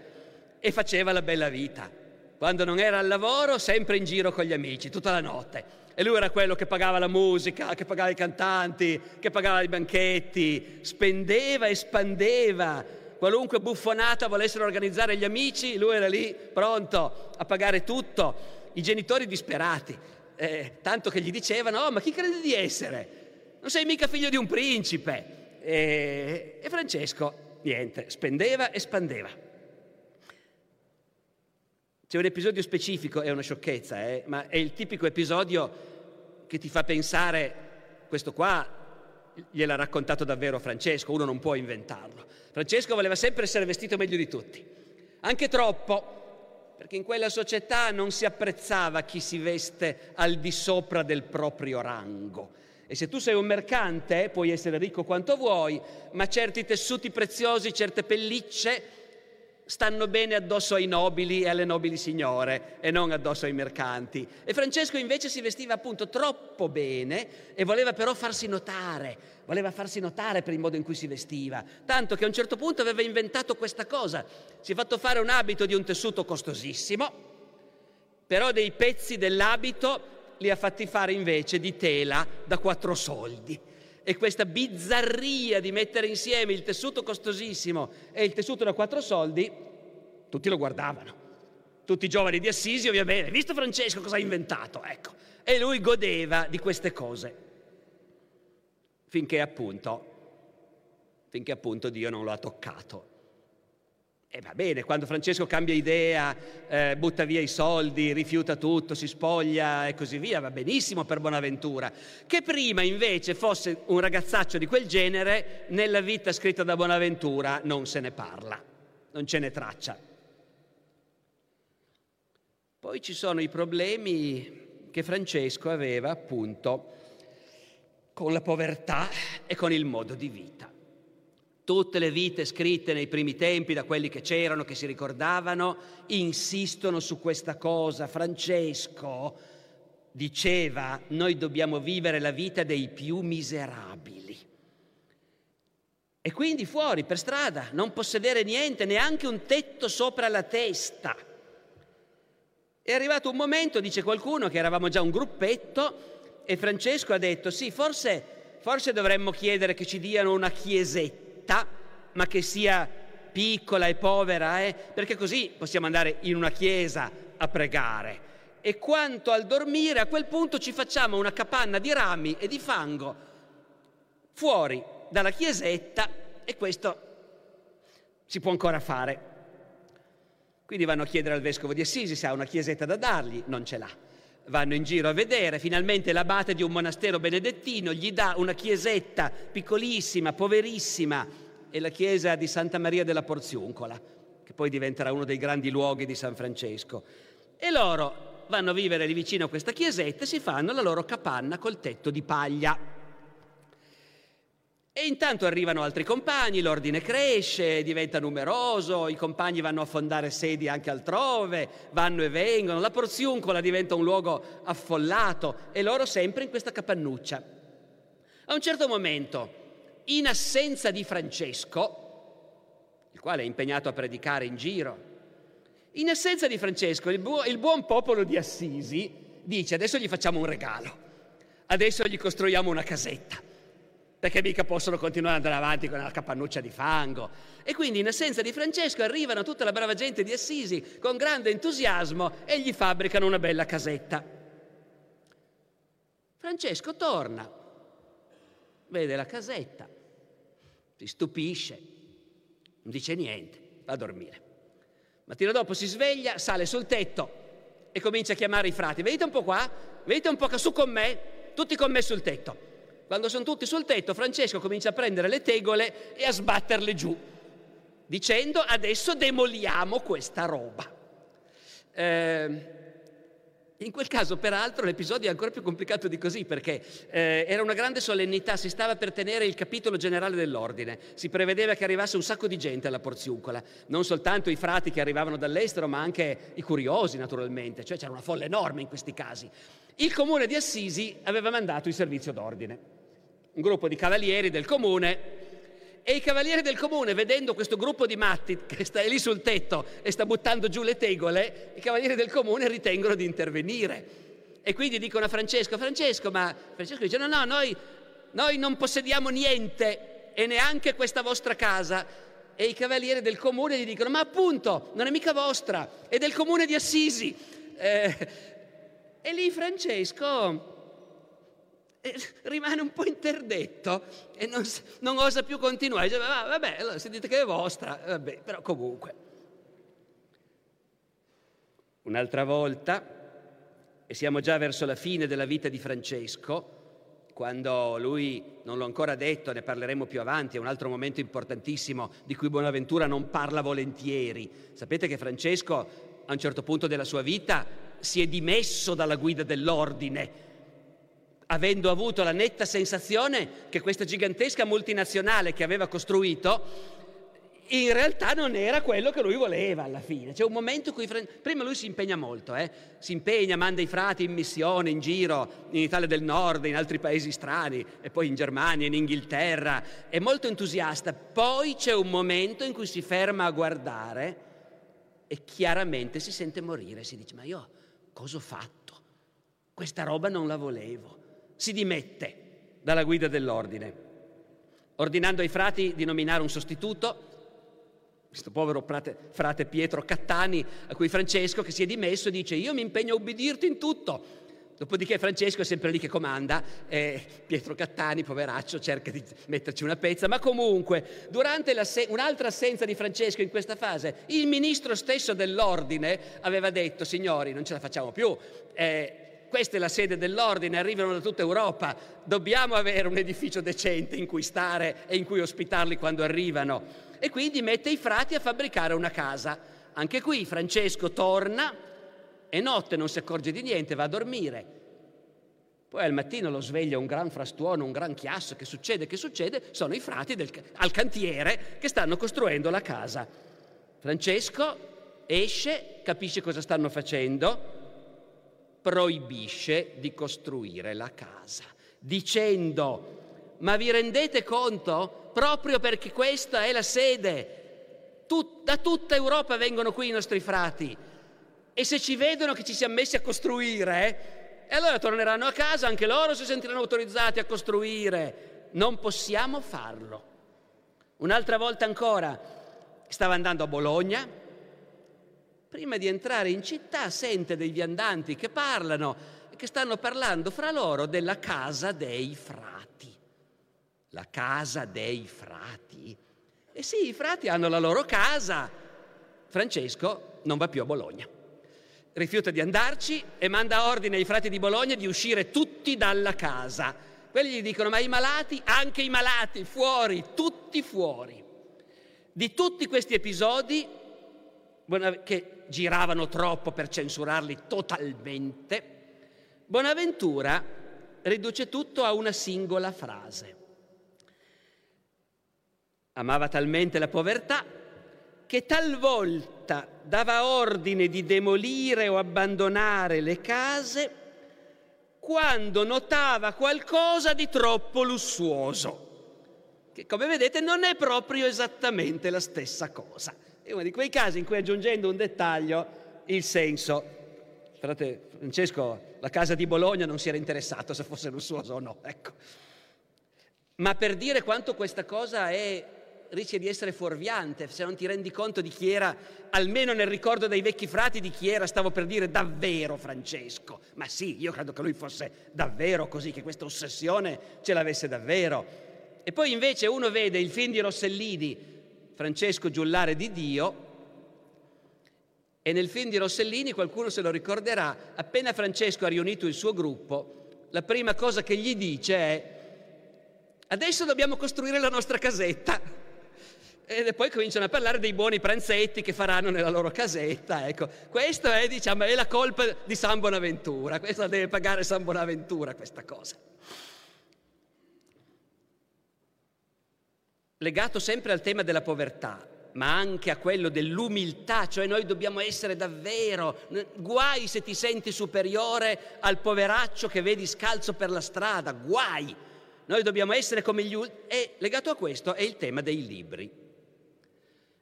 e faceva la bella vita. Quando non era al lavoro, sempre in giro con gli amici, tutta la notte. E lui era quello che pagava la musica, che pagava i cantanti, che pagava i banchetti, spendeva e spandeva. Qualunque buffonata volessero organizzare gli amici, lui era lì pronto a pagare tutto. I genitori disperati, tanto che gli dicevano: oh, ma chi credi di essere? Non sei mica figlio di un principe. E Francesco, niente, spendeva e spandeva. C'è un episodio specifico, è una sciocchezza, ma è il tipico episodio che ti fa pensare: questo qua gliel'ha raccontato davvero Francesco, uno non può inventarlo. Francesco voleva sempre essere vestito meglio di tutti, anche troppo, perché in quella società non si apprezzava chi si veste al di sopra del proprio rango. E se tu sei un mercante puoi essere ricco quanto vuoi, ma certi tessuti preziosi, certe pellicce stanno bene addosso ai nobili e alle nobili signore e non addosso ai mercanti. E Francesco invece si vestiva appunto troppo bene e voleva però farsi notare per il modo in cui si vestiva, tanto che a un certo punto aveva inventato questa cosa: si è fatto fare un abito di un tessuto costosissimo, però dei pezzi dell'abito li ha fatti fare invece di tela da 4 soldi. E questa bizzarria di mettere insieme il tessuto costosissimo e il tessuto da 4 soldi, tutti lo guardavano. Tutti i giovani di Assisi, ovviamente, visto Francesco cosa ha inventato, ecco. E lui godeva di queste cose. Finché appunto Dio non lo ha toccato. E va bene, quando Francesco cambia idea, butta via i soldi, rifiuta tutto, si spoglia e così via, va benissimo per Bonaventura, che prima invece fosse un ragazzaccio di quel genere, nella vita scritta da Bonaventura non se ne parla, non ce ne traccia. Poi ci sono i problemi che Francesco aveva appunto con la povertà e con il modo di vita. Tutte le vite scritte nei primi tempi da quelli che c'erano, che si ricordavano, insistono su questa cosa. Francesco diceva: noi dobbiamo vivere la vita dei più miserabili. E quindi fuori, per strada, non possedere niente, neanche un tetto sopra la testa. È arrivato un momento, dice qualcuno, che eravamo già un gruppetto, e Francesco ha detto: sì, forse dovremmo chiedere che ci diano una chiesetta, ma che sia piccola e povera, perché così possiamo andare in una chiesa a pregare. E quanto al dormire, a quel punto ci facciamo una capanna di rami e di fango fuori dalla chiesetta, e questo si può ancora fare. Quindi vanno a chiedere al vescovo di Assisi se ha una chiesetta da dargli, non ce l'ha. Vanno in giro a vedere, finalmente l'abate di un monastero benedettino gli dà una chiesetta piccolissima, poverissima, è la chiesa di Santa Maria della Porziuncola, che poi diventerà uno dei grandi luoghi di San Francesco. E loro vanno a vivere lì vicino a questa chiesetta e si fanno la loro capanna col tetto di paglia. E intanto arrivano altri compagni, l'ordine cresce, diventa numeroso, i compagni vanno a fondare sedi anche altrove, vanno e vengono, la Porziuncola diventa un luogo affollato e loro sempre in questa capannuccia. A un certo momento, in assenza di Francesco, il quale è impegnato a predicare in giro, in assenza di Francesco, il buon popolo di Assisi dice: adesso gli facciamo un regalo, adesso gli costruiamo una casetta. perché mica possono continuare ad andare avanti con una capannuccia di fango. E quindi in assenza di Francesco arrivano tutta la brava gente di Assisi con grande entusiasmo e gli fabbricano una bella casetta. Francesco torna, vede la casetta, si stupisce, non dice niente, va a dormire. Mattino dopo si sveglia, sale sul tetto e comincia a chiamare i frati. Venite un po' qua, venite un po' su con me, tutti con me sul tetto. Quando sono tutti sul tetto, Francesco comincia a prendere le tegole e a sbatterle giù, dicendo adesso demoliamo questa roba. In quel caso, peraltro, l'episodio è ancora più complicato di così, perché era una grande solennità, si stava per tenere il capitolo generale dell'ordine, si prevedeva che arrivasse un sacco di gente alla Porziuncola, non soltanto i frati che arrivavano dall'estero, ma anche i curiosi, naturalmente, cioè c'era una folla enorme in questi casi. Il comune di Assisi aveva mandato il servizio d'ordine, un gruppo di cavalieri del comune, e i cavalieri del comune, vedendo questo gruppo di matti che sta lì sul tetto e sta buttando giù le tegole, i cavalieri del comune ritengono di intervenire e quindi dicono a Francesco, ma Francesco dice no, noi non possediamo niente e neanche questa vostra casa. E i cavalieri del comune gli dicono ma appunto non è mica vostra, è del comune di Assisi. E lì Francesco rimane un po' interdetto e non osa più continuare. Dice, vabbè, allora, se dite che è vostra, vabbè, però comunque. Un'altra volta, e siamo già verso la fine della vita di Francesco, quando lui, non l'ho ancora detto, ne parleremo più avanti, è un altro momento importantissimo di cui Bonaventura non parla volentieri. Sapete che Francesco a un certo punto della sua vita si è dimesso dalla guida dell'ordine, avendo avuto la netta sensazione che questa gigantesca multinazionale che aveva costruito in realtà non era quello che lui voleva alla fine. C'è un momento in cui prima lui si impegna molto, si impegna, manda i frati in missione, in giro, in Italia del Nord, in altri paesi strani, e poi in Germania, in Inghilterra, è molto entusiasta. Poi c'è un momento in cui si ferma a guardare e chiaramente si sente morire, si dice ma io cosa ho fatto? Questa roba non la volevo. Si dimette dalla guida dell'ordine, ordinando ai frati di nominare un sostituto, questo povero frate Pietro Cattani, a cui Francesco, che si è dimesso, dice io mi impegno a ubbidirti in tutto. Dopodiché Francesco è sempre lì che comanda e Pietro Cattani, poveraccio, cerca di metterci una pezza, ma comunque durante un'altra assenza di Francesco in questa fase, il ministro stesso dell'ordine aveva detto signori non ce la facciamo più, questa è la sede dell'ordine, arrivano da tutta Europa, dobbiamo avere un edificio decente in cui stare e in cui ospitarli quando arrivano, e quindi mette i frati a fabbricare una casa. Anche qui Francesco torna, è notte, non si accorge di niente, va a dormire. Poi al mattino lo sveglia un gran frastuono, un gran chiasso, che succede? Sono i frati al cantiere che stanno costruendo la casa. Francesco esce, capisce cosa stanno facendo, proibisce di costruire la casa, dicendo ma vi rendete conto? Proprio perché questa è la sede, da tutta Europa vengono qui i nostri frati, e se ci vedono che ci siamo messi a costruire, e allora torneranno a casa, anche loro si sentiranno autorizzati a costruire. Non possiamo farlo. Un'altra volta ancora, stava andando a Bologna, prima di entrare in città sente dei viandanti che parlano, che stanno parlando fra loro della casa dei frati. La casa dei frati? E sì, i frati hanno la loro casa. Francesco non va più a Bologna. Rifiuta di andarci e manda ordine ai frati di Bologna di uscire tutti dalla casa. Quelli gli dicono ma i malati? Anche i malati, fuori, tutti fuori. Di tutti questi episodi, che giravano troppo per censurarli totalmente, Bonaventura riduce tutto a una singola frase. Amava talmente la povertà che talvolta dava ordine di demolire o abbandonare le case quando notava qualcosa di troppo lussuoso, che come vedete non è proprio esattamente la stessa cosa. È uno di quei casi in cui aggiungendo un dettaglio il senso. Frate Francesco, la casa di Bologna non si era interessato se fosse lussuosa o no, ecco. Ma per dire quanto questa cosa rischia di essere fuorviante, se non ti rendi conto di chi era, almeno nel ricordo dei vecchi frati, di chi era, stavo per dire, davvero Francesco. Ma sì, io credo che lui fosse davvero così, che questa ossessione ce l'avesse davvero. E poi invece uno vede il film di Rossellini, Francesco Giullare di Dio, e nel film di Rossellini, qualcuno se lo ricorderà, appena Francesco ha riunito il suo gruppo, la prima cosa che gli dice è: adesso dobbiamo costruire la nostra casetta. E poi cominciano a parlare dei buoni pranzetti che faranno nella loro casetta. Ecco, questo è, diciamo, è la colpa di San Bonaventura, questo la deve pagare San Bonaventura, questa cosa. Legato sempre al tema della povertà, ma anche a quello dell'umiltà, cioè noi dobbiamo essere davvero, guai se ti senti superiore al poveraccio che vedi scalzo per la strada, guai! Noi dobbiamo essere come gli ultimi, e legato a questo è il tema dei libri.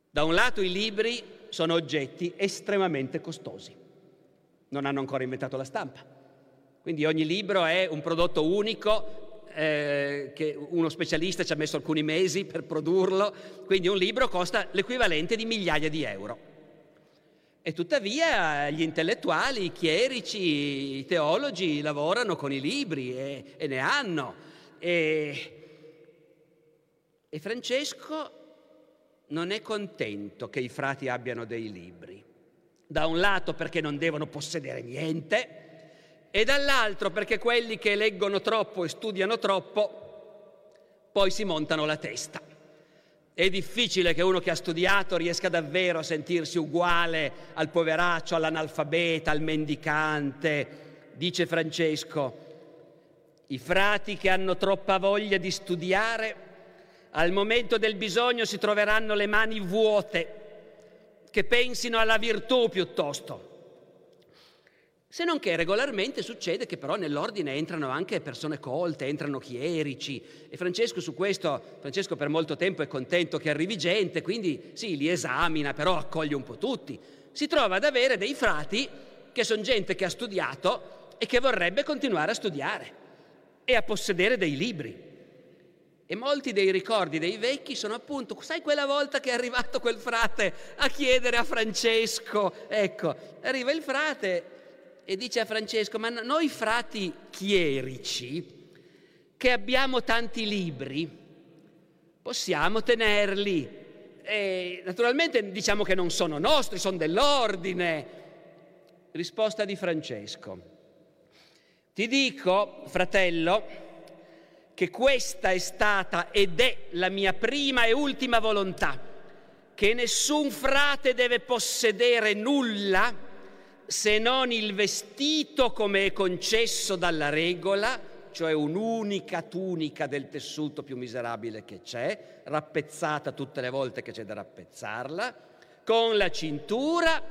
Da un lato i libri sono oggetti estremamente costosi, non hanno ancora inventato la stampa, quindi ogni libro è un prodotto unico che uno specialista ci ha messo alcuni mesi per produrlo, quindi un libro costa l'equivalente di migliaia di euro. E tuttavia gli intellettuali, i chierici, i teologi lavorano con i libri e ne hanno. E Francesco non è contento che i frati abbiano dei libri, da un lato perché non devono possedere niente e dall'altro perché quelli che leggono troppo e studiano troppo poi si montano la testa. È difficile che uno che ha studiato riesca davvero a sentirsi uguale al poveraccio, all'analfabeta, al mendicante. Dice Francesco: i frati che hanno troppa voglia di studiare al momento del bisogno si troveranno le mani vuote, che pensino alla virtù piuttosto. Se non che regolarmente succede che però nell'ordine entrano anche persone colte, entrano chierici, e Francesco per molto tempo è contento che arrivi gente, quindi sì, li esamina, però accoglie un po' tutti. Si trova ad avere dei frati che sono gente che ha studiato e che vorrebbe continuare a studiare e a possedere dei libri. E molti dei ricordi dei vecchi sono appunto, sai quella volta che è arrivato quel frate a chiedere a Francesco, ecco, arriva il frate e dice a Francesco: ma noi frati chierici, che abbiamo tanti libri, possiamo tenerli, e naturalmente diciamo che non sono nostri, sono dell'ordine. Risposta di Francesco: ti dico, fratello, che questa è stata ed è la mia prima e ultima volontà, che nessun frate deve possedere nulla se non il vestito come è concesso dalla regola, cioè un'unica tunica del tessuto più miserabile che c'è, rappezzata tutte le volte che c'è da rappezzarla, con la cintura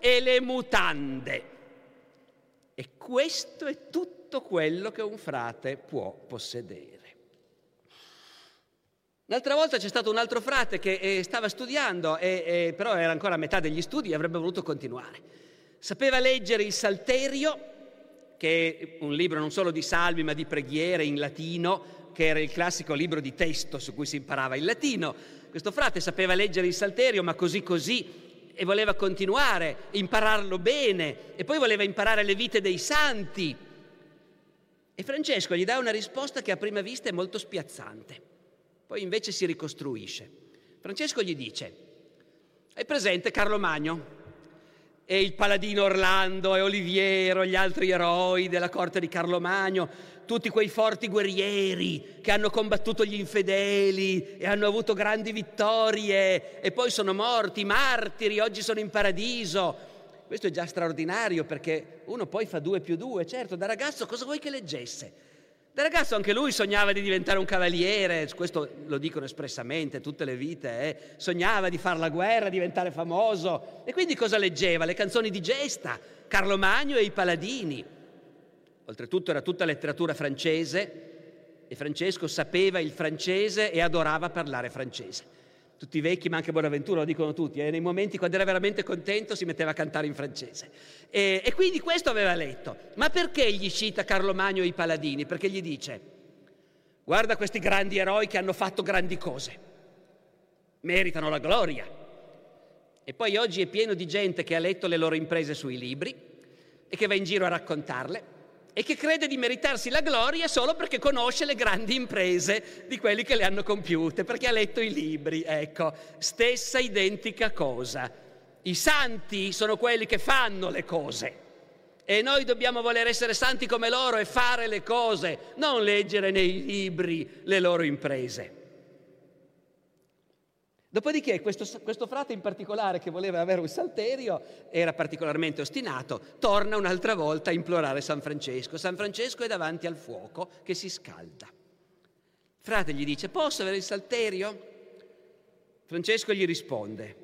e le mutande. E questo è tutto quello che un frate può possedere. Un'altra volta c'è stato un altro frate che stava studiando, però era ancora a metà degli studi e avrebbe voluto continuare. Sapeva leggere il Salterio, che è un libro non solo di salmi ma di preghiere in latino, che era il classico libro di testo su cui si imparava il latino. Questo frate sapeva leggere il Salterio, ma così e voleva continuare, impararlo bene, e poi voleva imparare le vite dei santi. E Francesco gli dà una risposta che a prima vista è molto spiazzante, poi invece si ricostruisce. Francesco gli dice: hai presente Carlo Magno e il paladino Orlando e Oliviero, gli altri eroi della corte di Carlo Magno, tutti quei forti guerrieri che hanno combattuto gli infedeli e hanno avuto grandi vittorie e poi sono morti, martiri, oggi sono in paradiso. Questo è già straordinario, perché uno poi fa 2+2, certo, da ragazzo cosa vuoi che leggesse? Da ragazzo anche lui sognava di diventare un cavaliere, questo lo dicono espressamente tutte le vite, sognava di fare la guerra, diventare famoso, e quindi cosa leggeva? Le canzoni di gesta, Carlo Magno e i paladini. Oltretutto era tutta letteratura francese, e Francesco sapeva il francese e adorava parlare francese. Tutti i vecchi, ma anche Bonaventura, lo dicono tutti, nei momenti quando era veramente contento si metteva a cantare in francese. E quindi questo aveva letto. Ma perché gli cita Carlo Magno e i paladini? Perché gli dice: Guarda questi grandi eroi che hanno fatto grandi cose, meritano la gloria. E poi oggi è pieno di gente che ha letto le loro imprese sui libri e che va in giro a raccontarle e che crede di meritarsi la gloria solo perché conosce le grandi imprese di quelli che le hanno compiute, perché ha letto i libri. Ecco, stessa identica cosa. I santi sono quelli che fanno le cose e noi dobbiamo voler essere santi come loro e fare le cose, non leggere nei libri le loro imprese. Dopodiché questo frate in particolare, che voleva avere un salterio, era particolarmente ostinato, torna un'altra volta a implorare San Francesco. San Francesco è davanti al fuoco che si scalda. Il frate gli dice: posso avere il salterio? Francesco gli risponde: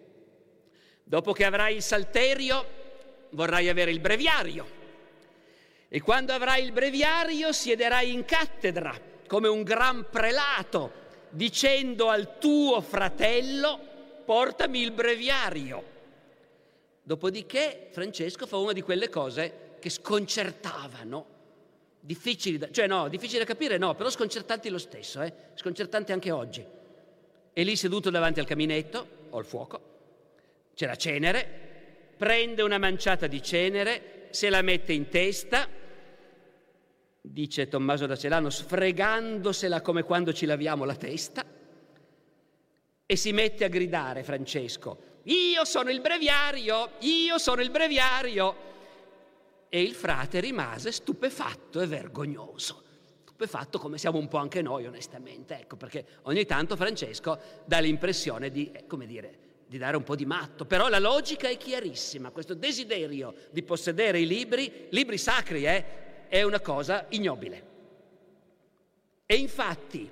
dopo che avrai il salterio vorrai avere il breviario, e quando avrai il breviario siederai in cattedra come un gran prelato, dicendo al tuo fratello: portami il breviario. Dopodiché Francesco fa una di quelle cose che sconcertavano, difficile da capire, però sconcertanti lo stesso, sconcertante anche oggi. E lì, seduto davanti al caminetto o al fuoco, c'era cenere, prende una manciata di cenere, se la mette in testa. Dice Tommaso da Celano, sfregandosela come quando ci laviamo la testa, e si mette a gridare Francesco: io sono il breviario, io sono il breviario. E il frate rimase stupefatto e vergognoso, stupefatto come siamo un po' anche noi, onestamente, ecco, perché ogni tanto Francesco dà l'impressione di dare un po' di matto, però la logica è chiarissima. Questo desiderio di possedere i libri sacri, è una cosa ignobile. E infatti,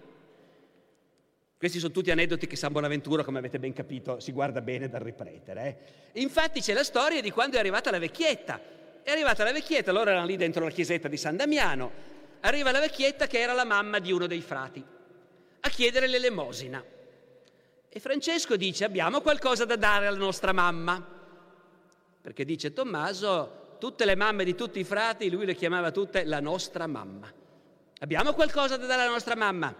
questi sono tutti aneddoti che San Bonaventura, come avete ben capito, si guarda bene dal ripetere. Infatti c'è la storia di quando è arrivata la vecchietta. Loro erano lì dentro la chiesetta di San Damiano. Arriva la vecchietta, che era la mamma di uno dei frati, a chiedere l'elemosina. E Francesco dice: abbiamo qualcosa da dare alla nostra mamma. Perché, dice Tommaso, tutte le mamme di tutti i frati, lui le chiamava tutte la nostra mamma. Abbiamo qualcosa da dare alla nostra mamma?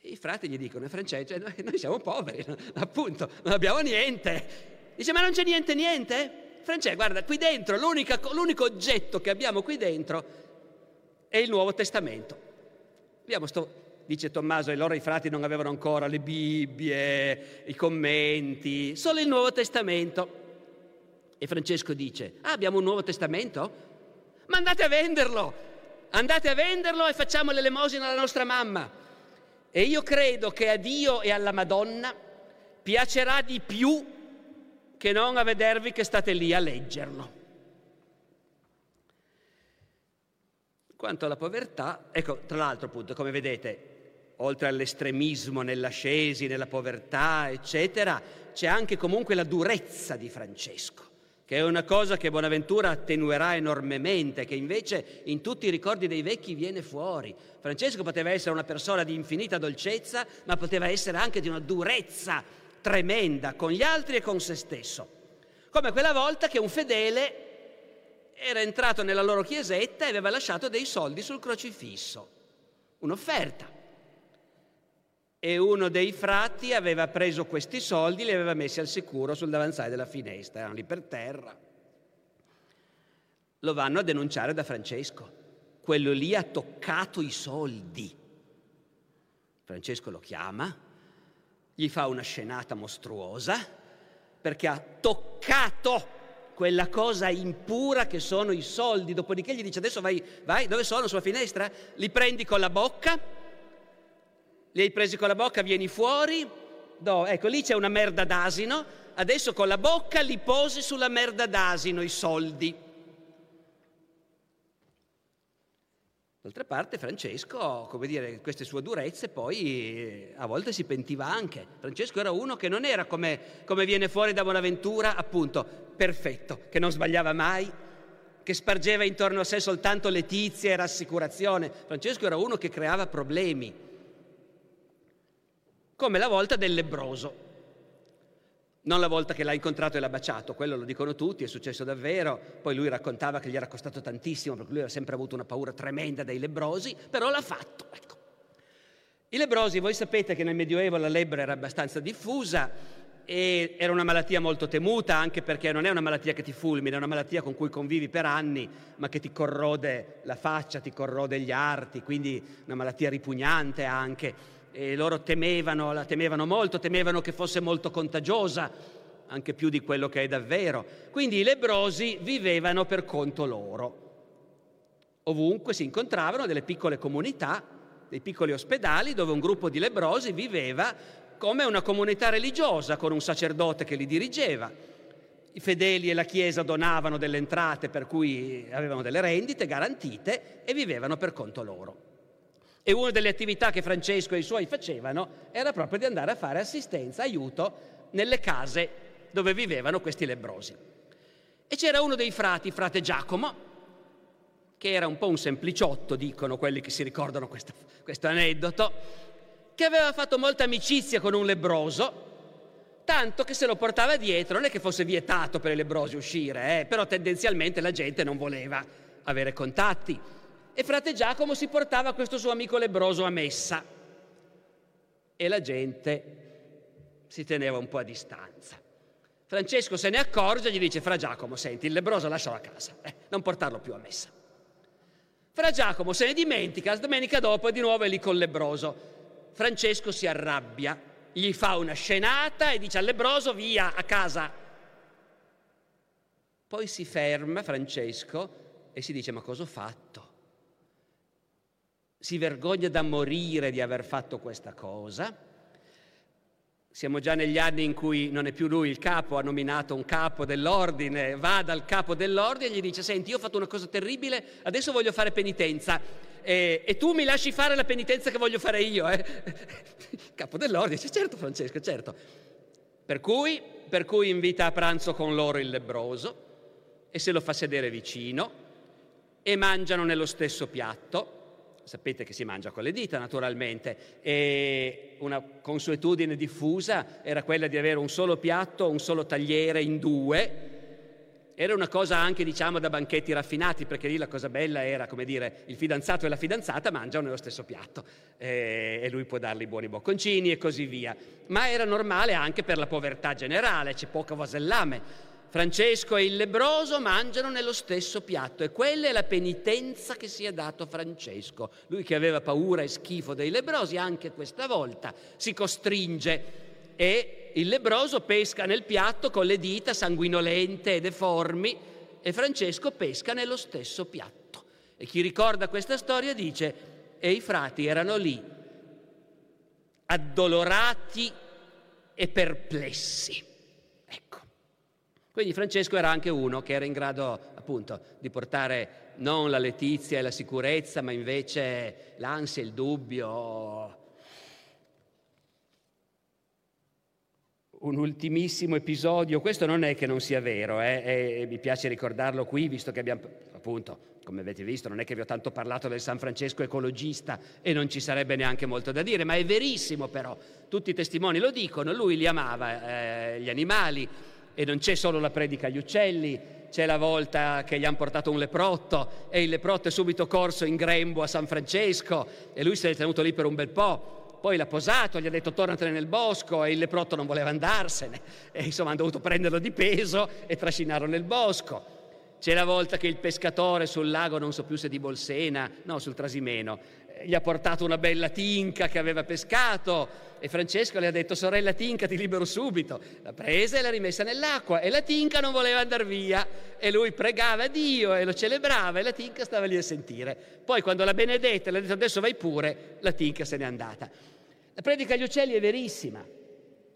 E i frati gli dicono: Francesco, noi siamo poveri, appunto, non abbiamo niente. Dice: ma non c'è niente? Francesco, guarda, qui dentro, l'unico oggetto che abbiamo qui dentro è il Nuovo Testamento. Dice Tommaso, e loro i frati non avevano ancora le Bibbie, i commenti, solo il Nuovo Testamento. E Francesco dice: abbiamo un Nuovo Testamento? Ma andate a venderlo e facciamo l'elemosina alla nostra mamma. E io credo che a Dio e alla Madonna piacerà di più che non a vedervi che state lì a leggerlo. Quanto alla povertà, ecco, tra l'altro, appunto, come vedete, oltre all'estremismo nell'ascesi, nella povertà, eccetera, c'è anche comunque la durezza di Francesco, che è una cosa che Bonaventura attenuerà enormemente, che invece in tutti i ricordi dei vecchi viene fuori. Francesco poteva essere una persona di infinita dolcezza, ma poteva essere anche di una durezza tremenda con gli altri e con se stesso. Come quella volta che un fedele era entrato nella loro chiesetta e aveva lasciato dei soldi sul crocifisso, un'offerta. E uno dei frati aveva preso questi soldi, li aveva messi al sicuro sul davanzale della finestra, erano lì per terra. Lo vanno a denunciare da Francesco: quello lì ha toccato i soldi. Francesco lo chiama, gli fa una scenata mostruosa, perché ha toccato quella cosa impura che sono i soldi. Dopodiché gli dice: adesso vai, dove sono? Sulla finestra? Li prendi con la bocca. Li hai presi con la bocca, vieni fuori, ecco lì c'è una merda d'asino, adesso con la bocca li posi sulla merda d'asino i soldi. D'altra parte Francesco, queste sue durezze poi a volte si pentiva anche. Francesco era uno che non era come viene fuori da Bonaventura, appunto, perfetto, che non sbagliava mai, che spargeva intorno a sé soltanto letizia e rassicurazione. Francesco era uno che creava problemi, come la volta del lebbroso. Non la volta che l'ha incontrato e l'ha baciato, quello lo dicono tutti, è successo davvero. Poi lui raccontava che gli era costato tantissimo, perché lui aveva sempre avuto una paura tremenda dei lebbrosi, però l'ha fatto, ecco. I lebrosi, voi sapete che nel Medioevo la lebbra era abbastanza diffusa e era una malattia molto temuta, anche perché non è una malattia che ti fulmina, è una malattia con cui convivi per anni, ma che ti corrode la faccia, ti corrode gli arti, quindi una malattia ripugnante anche. E loro temevano, la temevano molto, temevano che fosse molto contagiosa, anche più di quello che è davvero. Quindi i lebrosi vivevano per conto loro. Ovunque si incontravano delle piccole comunità, dei piccoli ospedali dove un gruppo di lebrosi viveva come una comunità religiosa con un sacerdote che li dirigeva. I fedeli e la Chiesa donavano delle entrate, per cui avevano delle rendite garantite e vivevano per conto loro. E una delle attività che Francesco e i suoi facevano era proprio di andare a fare assistenza, aiuto nelle case dove vivevano questi lebbrosi. E c'era uno dei frati, frate Giacomo, che era un po' un sempliciotto, dicono quelli che si ricordano questo aneddoto, che aveva fatto molta amicizia con un lebbroso, tanto che se lo portava dietro. Non è che fosse vietato per i lebbrosi uscire, però tendenzialmente la gente non voleva avere contatti. E frate Giacomo si portava questo suo amico lebbroso a messa e la gente si teneva un po' a distanza. Francesco se ne accorge e gli dice: fra Giacomo, senti, il lebbroso lascialo a casa, non portarlo più a messa. Fra Giacomo se ne dimentica, la domenica dopo è di nuovo lì col lebbroso. Francesco si arrabbia, gli fa una scenata e dice al lebbroso: via, a casa. Poi si ferma Francesco e si dice: ma cosa ho fatto? Si vergogna da morire di aver fatto questa cosa. Siamo già negli anni in cui non è più lui il capo, ha nominato un capo dell'ordine, va dal capo dell'ordine e gli dice: senti, io ho fatto una cosa terribile, adesso voglio fare penitenza. E tu mi lasci fare la penitenza che voglio fare io, eh? Capo dell'ordine dice: certo Francesco, certo. Per cui invita a pranzo con loro il lebbroso e se lo fa sedere vicino e mangiano nello stesso piatto. Sapete che si mangia con le dita, naturalmente, e una consuetudine diffusa era quella di avere un solo piatto, un solo tagliere in due. Era una cosa anche, diciamo, da banchetti raffinati, perché lì la cosa bella era, come dire, il fidanzato e la fidanzata mangiano nello stesso piatto e lui può dargli buoni bocconcini e così via. Ma era normale anche per la povertà generale, c'è poco vasellame. Francesco e il lebbroso mangiano nello stesso piatto e quella è la penitenza che si è dato Francesco. Lui che aveva paura e schifo dei lebbrosi, anche questa volta si costringe e il lebbroso pesca nel piatto con le dita sanguinolente e deformi e Francesco pesca nello stesso piatto. E chi ricorda questa storia dice: e i frati erano lì, addolorati e perplessi. Ecco. Quindi Francesco era anche uno che era in grado, appunto, di portare non la letizia e la sicurezza, ma invece l'ansia, il dubbio. Un ultimissimo episodio, questo non è che non sia vero, e mi piace ricordarlo qui, visto che abbiamo, appunto, come avete visto, non è che vi ho tanto parlato del San Francesco ecologista e non ci sarebbe neanche molto da dire, ma è verissimo però, tutti i testimoni lo dicono, lui li amava, gli animali, e non c'è solo la predica agli uccelli, c'è la volta che gli hanno portato un leprotto e il leprotto è subito corso in grembo a San Francesco e lui si è tenuto lì per un bel po'. Poi l'ha posato, gli ha detto: tornatene nel bosco, e il leprotto non voleva andarsene e insomma hanno dovuto prenderlo di peso e trascinarlo nel bosco. C'è la volta che il pescatore sul lago, non so più se di Bolsena, no, sul Trasimeno, gli ha portato una bella tinca che aveva pescato e Francesco le ha detto: sorella tinca, ti libero subito. L'ha presa e l'ha rimessa nell'acqua e la tinca non voleva andare via e lui pregava Dio e lo celebrava e la tinca stava lì a sentire. Poi quando l'ha benedetta le ha detto: adesso vai pure, la tinca se n'è andata. La predica agli uccelli è verissima.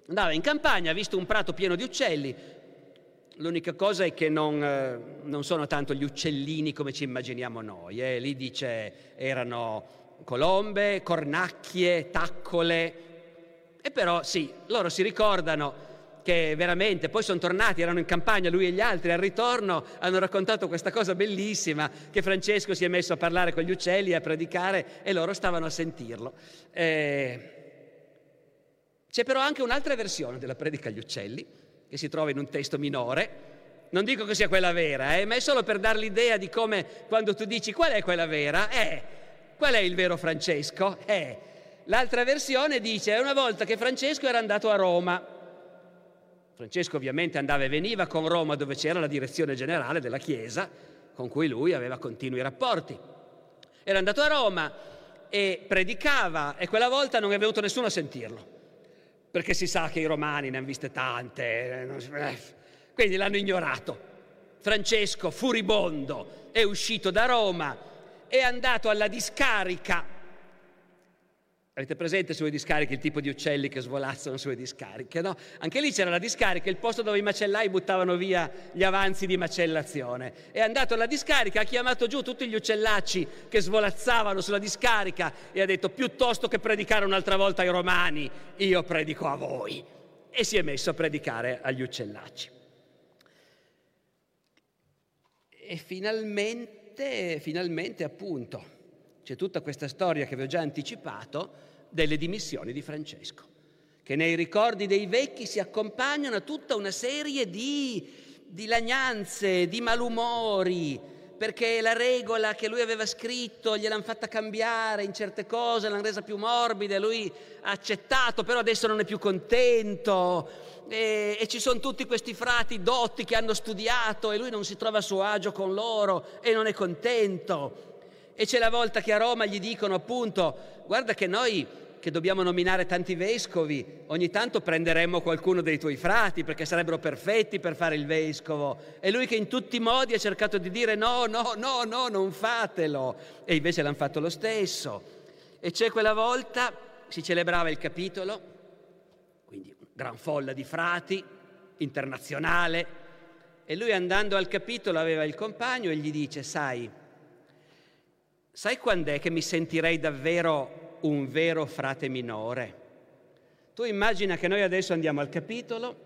Andava in campagna, ha visto un prato pieno di uccelli. L'unica cosa è che non sono tanto gli uccellini come ci immaginiamo noi. Lì dice erano colombe, cornacchie, taccole, e però sì, loro si ricordano che veramente poi sono tornati, erano in campagna lui e gli altri, al ritorno hanno raccontato questa cosa bellissima che Francesco si è messo a parlare con gli uccelli, a predicare, e loro stavano a sentirlo. C'è però anche un'altra versione della predica agli uccelli che si trova in un testo minore. Non dico che sia quella vera, ma è solo per dar l'idea di come, quando tu dici qual è quella vera, qual è il vero Francesco? L'altra versione dice: una volta che Francesco era andato a Roma. Francesco ovviamente andava e veniva con Roma, dove c'era la direzione generale della Chiesa, con cui lui aveva continui rapporti. Era andato a Roma e predicava, e quella volta non è venuto nessuno a sentirlo, perché si sa che i romani ne hanno viste tante, quindi l'hanno ignorato. Francesco, furibondo, è uscito da Roma, è andato alla discarica. Avete presente sulle discariche il tipo di uccelli che svolazzano sulle discariche, no? Anche lì c'era la discarica, il posto dove i macellai buttavano via gli avanzi di macellazione. È andato alla discarica, ha chiamato giù tutti gli uccellacci che svolazzavano sulla discarica e ha detto: piuttosto che predicare un'altra volta ai romani, io predico a voi. E si è messo a predicare agli uccellacci. E finalmente appunto, c'è tutta questa storia che vi ho già anticipato delle dimissioni di Francesco, che nei ricordi dei vecchi si accompagnano a tutta una serie di lagnanze, di malumori, perché la regola che lui aveva scritto gliel'hanno fatta cambiare in certe cose, l'hanno resa più morbida, lui ha accettato, però adesso non è più contento. E ci sono tutti questi frati dotti che hanno studiato e lui non si trova a suo agio con loro e non è contento. E c'è la volta che a Roma gli dicono appunto: guarda che noi che dobbiamo nominare tanti vescovi, ogni tanto prenderemmo qualcuno dei tuoi frati perché sarebbero perfetti per fare il vescovo. E lui che in tutti i modi ha cercato di dire no, non fatelo, e invece l'hanno fatto lo stesso. E c'è quella volta, si celebrava il capitolo, quindi gran folla di frati, internazionale, e lui andando al capitolo aveva il compagno e gli dice: sai quando è che mi sentirei davvero un vero frate minore? Tu immagina che noi adesso andiamo al capitolo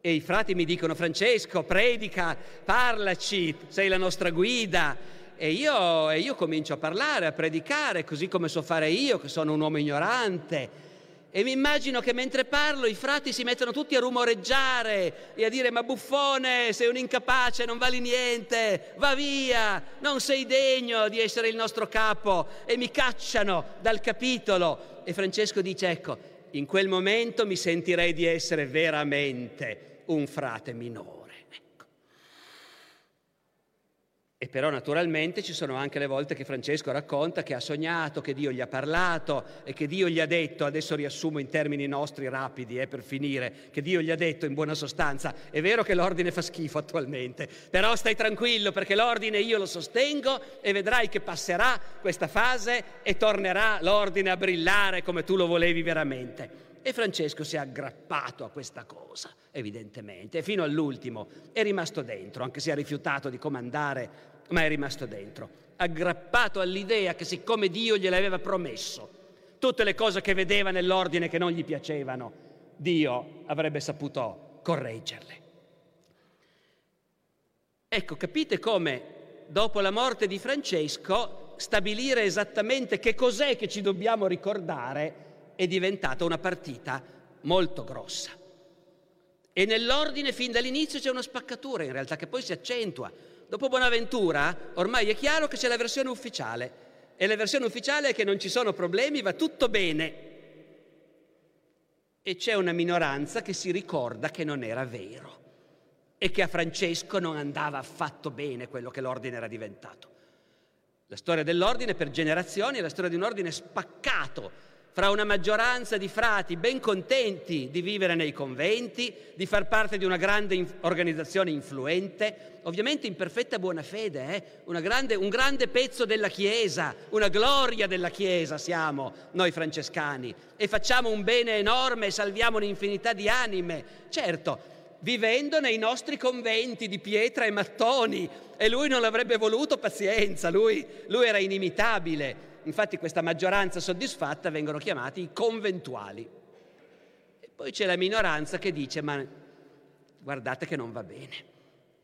e i frati mi dicono: Francesco, predica, parlaci, sei la nostra guida. E io comincio a parlare, a predicare, così come so fare io, che sono un uomo ignorante. E mi immagino che mentre parlo i frati si mettono tutti a rumoreggiare e a dire: ma buffone, sei un incapace, non vali niente, va via, non sei degno di essere il nostro capo, e mi cacciano dal capitolo. E Francesco dice: ecco, in quel momento mi sentirei di essere veramente un frate minore. Ecco. E però naturalmente ci sono anche le volte che Francesco racconta che ha sognato, che Dio gli ha parlato e che Dio gli ha detto, adesso riassumo in termini nostri rapidi per finire, che Dio gli ha detto in buona sostanza: è vero che l'ordine fa schifo attualmente, però stai tranquillo perché l'ordine io lo sostengo e vedrai che passerà questa fase e tornerà l'ordine a brillare come tu lo volevi veramente. E Francesco si è aggrappato a questa cosa, evidentemente, e fino all'ultimo è rimasto dentro, anche se ha rifiutato di comandare, ma è rimasto dentro, aggrappato all'idea che siccome Dio gliel'aveva promesso, tutte le cose che vedeva nell'ordine che non gli piacevano, Dio avrebbe saputo correggerle. Ecco, capite come dopo la morte di Francesco stabilire esattamente che cos'è che ci dobbiamo ricordare è diventata una partita molto grossa. E nell'ordine fin dall'inizio c'è una spaccatura, in realtà, che poi si accentua. Dopo Bonaventura ormai è chiaro che c'è la versione ufficiale, e la versione ufficiale è che non ci sono problemi, va tutto bene. E c'è una minoranza che si ricorda che non era vero e che a Francesco non andava affatto bene quello che l'ordine era diventato. La storia dell'ordine per generazioni è la storia di un ordine spaccato fra una maggioranza di frati ben contenti di vivere nei conventi, di far parte di una grande organizzazione influente, ovviamente in perfetta buona fede, un grande pezzo della Chiesa, una gloria della Chiesa siamo noi francescani, e facciamo un bene enorme e salviamo un'infinità di anime, certo, vivendo nei nostri conventi di pietra e mattoni, e lui non l'avrebbe voluto, pazienza, lui era inimitabile. Infatti questa maggioranza soddisfatta vengono chiamati i conventuali. E poi c'è la minoranza che dice: ma guardate che non va bene,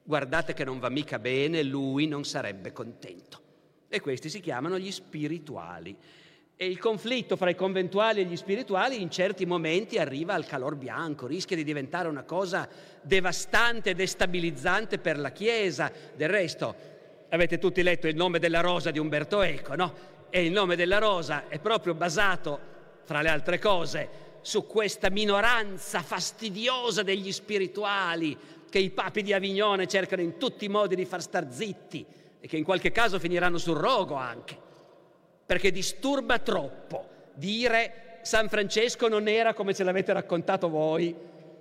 guardate che non va mica bene, lui non sarebbe contento. E questi si chiamano gli spirituali. E il conflitto fra i conventuali e gli spirituali in certi momenti arriva al calor bianco, rischia di diventare una cosa devastante e destabilizzante per la Chiesa. Del resto avete tutti letto Il nome della rosa di Umberto Eco, no? E Il nome della rosa è proprio basato fra le altre cose, su questa minoranza fastidiosa degli spirituali che i papi di Avignone cercano in tutti i modi di far star zitti e che in qualche caso finiranno sul rogo anche, perché disturba troppo dire San Francesco non era come ce l'avete raccontato voi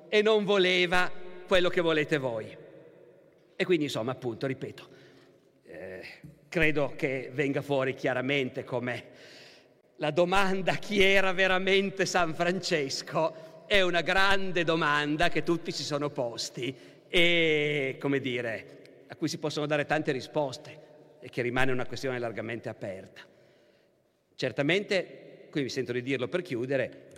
e non voleva quello che volete voi. E quindi insomma, appunto, ripeto, credo che venga fuori chiaramente come la domanda chi era veramente San Francesco è una grande domanda che tutti si sono posti e, come dire, a cui si possono dare tante risposte e che rimane una questione largamente aperta. Certamente, qui mi sento di dirlo per chiudere,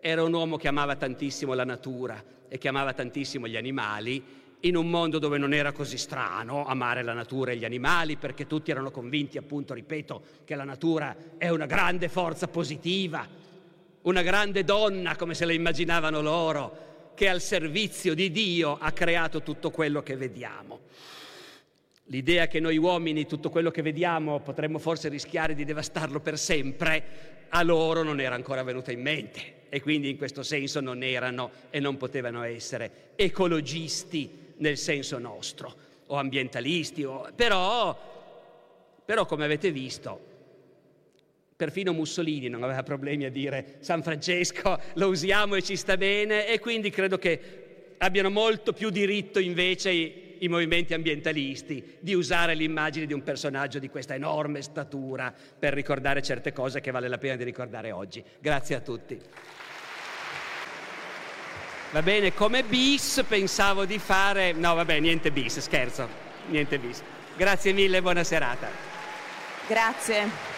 era un uomo che amava tantissimo la natura e che amava tantissimo gli animali, in un mondo dove non era così strano amare la natura e gli animali, perché tutti erano convinti, appunto, ripeto, che la natura è una grande forza positiva, una grande donna, come se la immaginavano loro, che al servizio di Dio ha creato tutto quello che vediamo. L'idea che noi uomini tutto quello che vediamo potremmo forse rischiare di devastarlo per sempre, a loro non era ancora venuta in mente, e quindi in questo senso non erano e non potevano essere ecologisti nel senso nostro, o ambientalisti, però come avete visto, perfino Mussolini non aveva problemi a dire San Francesco lo usiamo e ci sta bene, e quindi credo che abbiano molto più diritto invece i movimenti ambientalisti di usare l'immagine di un personaggio di questa enorme statura per ricordare certe cose che vale la pena di ricordare oggi. Grazie a tutti. Va bene, come bis pensavo di fare... No, vabbè, niente bis, scherzo, niente bis. Grazie mille, buona serata. Grazie.